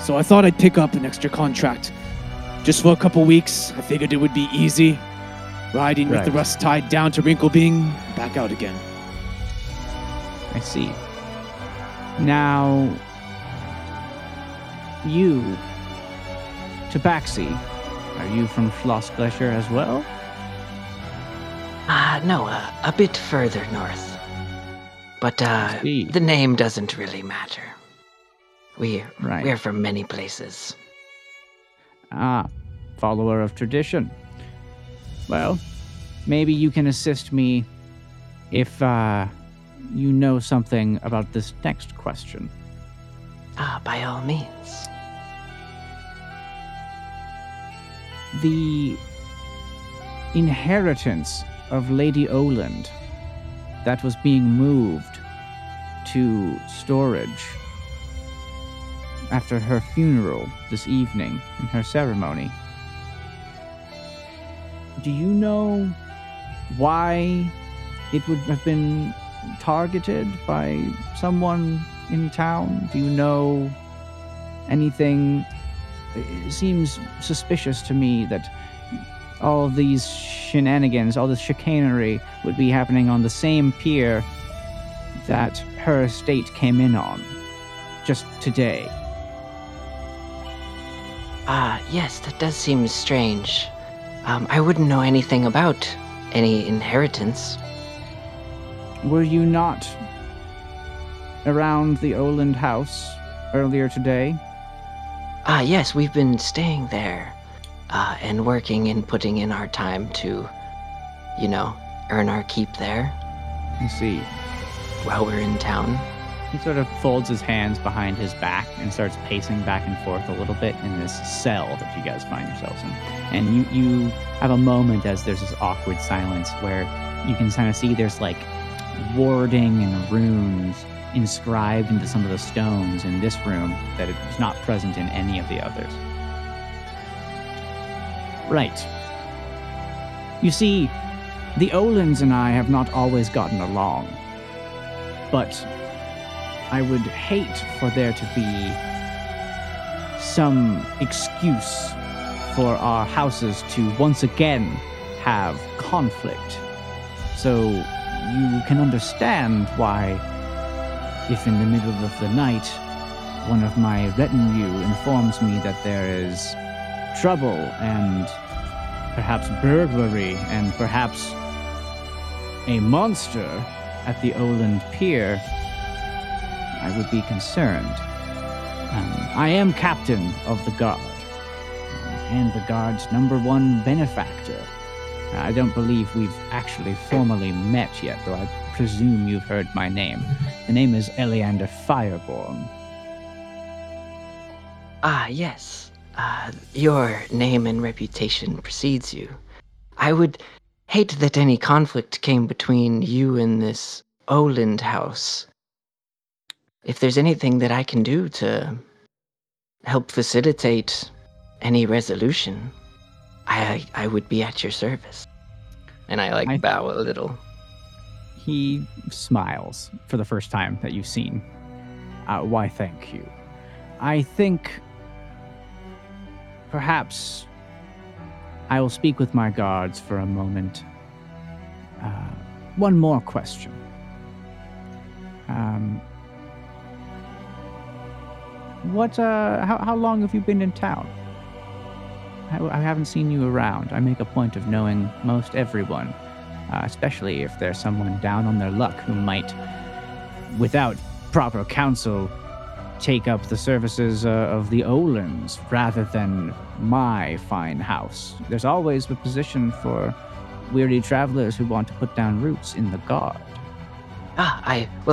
So I thought I'd pick up an extra contract just for a couple weeks. I figured it would be easy, riding with the Rust Tide down to Rinkobing, back out again. I see. Now, you, Tabaxi, are you from Schloss Gletscher as well? No, a bit further north. But the name doesn't really matter. We're from many places. Ah, follower of tradition. Well, maybe you can assist me if you know something about this next question. Ah, by all means. The inheritance of Lady Oland that was being moved to storage after her funeral this evening in her ceremony. Do you know why it would have been targeted by someone in town? Do you know anything? It seems suspicious to me that all these shenanigans, all this chicanery would be happening on the same pier that her estate came in on just today. Yes, that does seem strange. I wouldn't know anything about any inheritance. Were you not around the Oland House earlier today? Yes, we've been staying there and working and putting in our time to, earn our keep there. I see. While we're in town. He sort of folds his hands behind his back and starts pacing back and forth a little bit in this cell that you guys find yourselves in. And you have a moment as there's this awkward silence where you can kind of see there's like warding and runes inscribed into some of the stones in this room that is not present in any of the others. Right. You see, the Olands and I have not always gotten along, but I would hate for there to be some excuse for our houses to once again have conflict. So you can understand why, if in the middle of the night, one of my retinue informs me that there is trouble and perhaps burglary and perhaps a monster at the Oland Pier, I would be concerned. I am captain of the guard, and the guard's number one benefactor. I don't believe we've actually formally met yet, though I presume you've heard my name. The name is Eleander Fireborn. Yes. Your name and reputation precedes you. I would hate that any conflict came between you and this Oland House. If there's anything that I can do to help facilitate any resolution, I would be at your service. And I bow a little. He smiles for the first time that you've seen. Why, thank you. I think perhaps I will speak with my guards for a moment. One more question. What? How long have you been in town? I haven't seen you around. I make a point of knowing most everyone, especially if there's someone down on their luck who might, without proper counsel, take up the services of the Olands rather than my fine house. There's always a position for weary travelers who want to put down roots in the guard.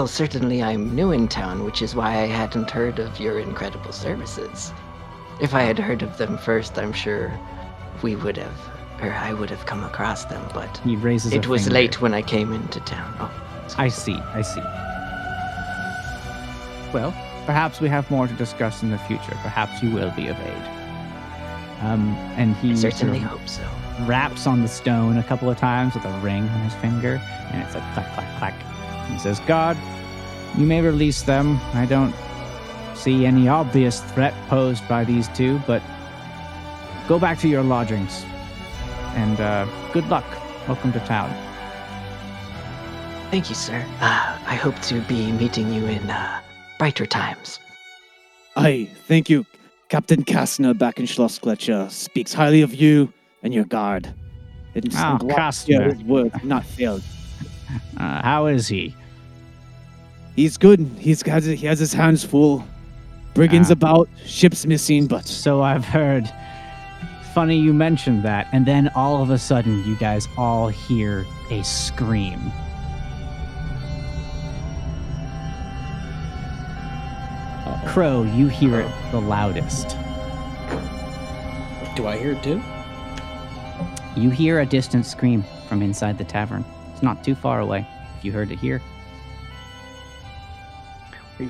Certainly I'm new in town, which is why I hadn't heard of your incredible services. If I had heard of them first, I'm sure I would have come across them, but he raises it was finger. Late when I came into town. Oh, I see. Well, perhaps we have more to discuss in the future. Perhaps you will be of aid. I certainly hope so. raps on the stone a couple of times with a ring on his finger, and it's like clack, clack, clack. And he says, "God, you may release them. I don't see any obvious threat posed by these two, but go back to your lodgings. And good luck. Welcome to town." "Thank you, sir. I hope to be meeting you in brighter times." "Aye, thank you. Captain Kastner back in Schloss Gletscher speaks highly of you and your guard. It's Kastner. His word not failed." How is he? "He's good. He has his hands full. Brigands about, ships missing, but..." "So I've heard. Funny you mentioned that." And then all of a sudden, you guys all hear a scream. Crow, you hear it the loudest. Do I hear it too? You hear a distant scream from inside the tavern. It's not too far away, if you heard it here.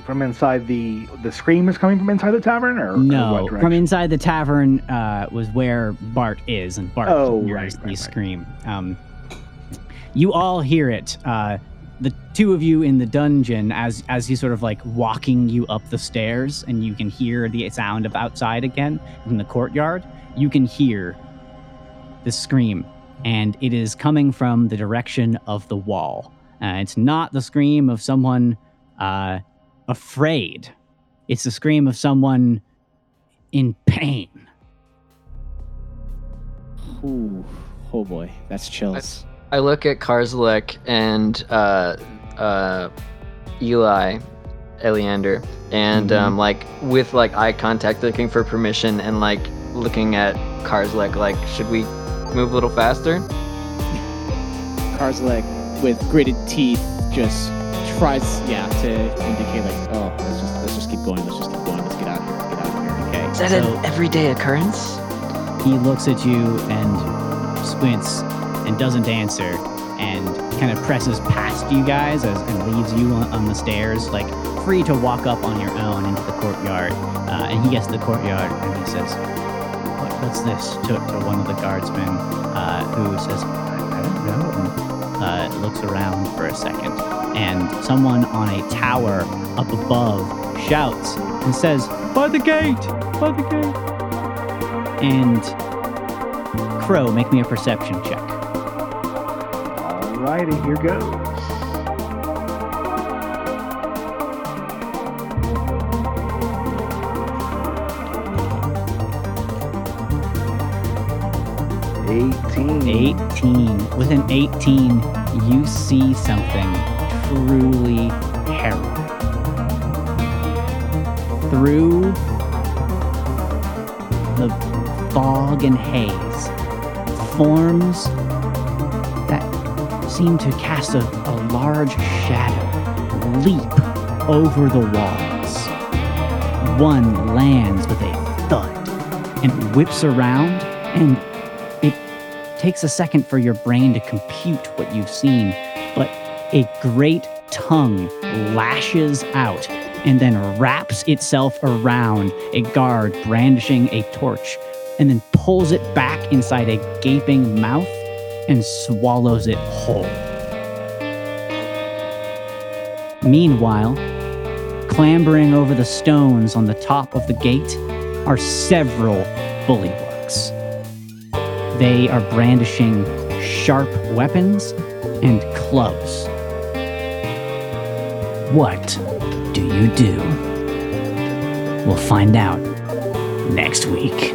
From inside the scream is coming from inside the tavern, or no? Or from inside the tavern was where Bart is, and Bart hears the scream. You all hear it. The two of you in the dungeon, as he's sort of like walking you up the stairs, and you can hear the sound of outside again in the courtyard. You can hear the scream, and it is coming from the direction of the wall. It's not the scream of someone afraid. It's the scream of someone in pain. Ooh, oh boy, that's chills. I look at Karzelec and Eleander, and like with like eye contact, looking for permission, and like looking at Karzelec, like, should we move a little faster? Karzelec, with gritted teeth, just tries to indicate like, oh, let's just keep going, let's get out of here. Okay. Is that an everyday occurrence? He looks at you and squints and doesn't answer, and kind of presses past you guys and leaves you on the stairs, like free to walk up on your own into the courtyard. And he gets to the courtyard and he says, "What's this?" to one of the guardsmen, who says, "I don't know." Looks around for a second, and someone on a tower up above shouts and says, "By the gate! By the gate!" And Crow, make me a perception check. Alrighty, here goes. 18. With an 18, you see something truly harrowing. Through the fog and haze, forms that seem to cast a large shadow leap over the walls. One lands with a thud and whips around, and takes a second for your brain to compute what you've seen, but a great tongue lashes out and then wraps itself around a guard brandishing a torch, and then pulls it back inside a gaping mouth and swallows it whole. Meanwhile, clambering over the stones on the top of the gate are several bullywugs. They are brandishing sharp weapons and clubs. What do you do? We'll find out next week.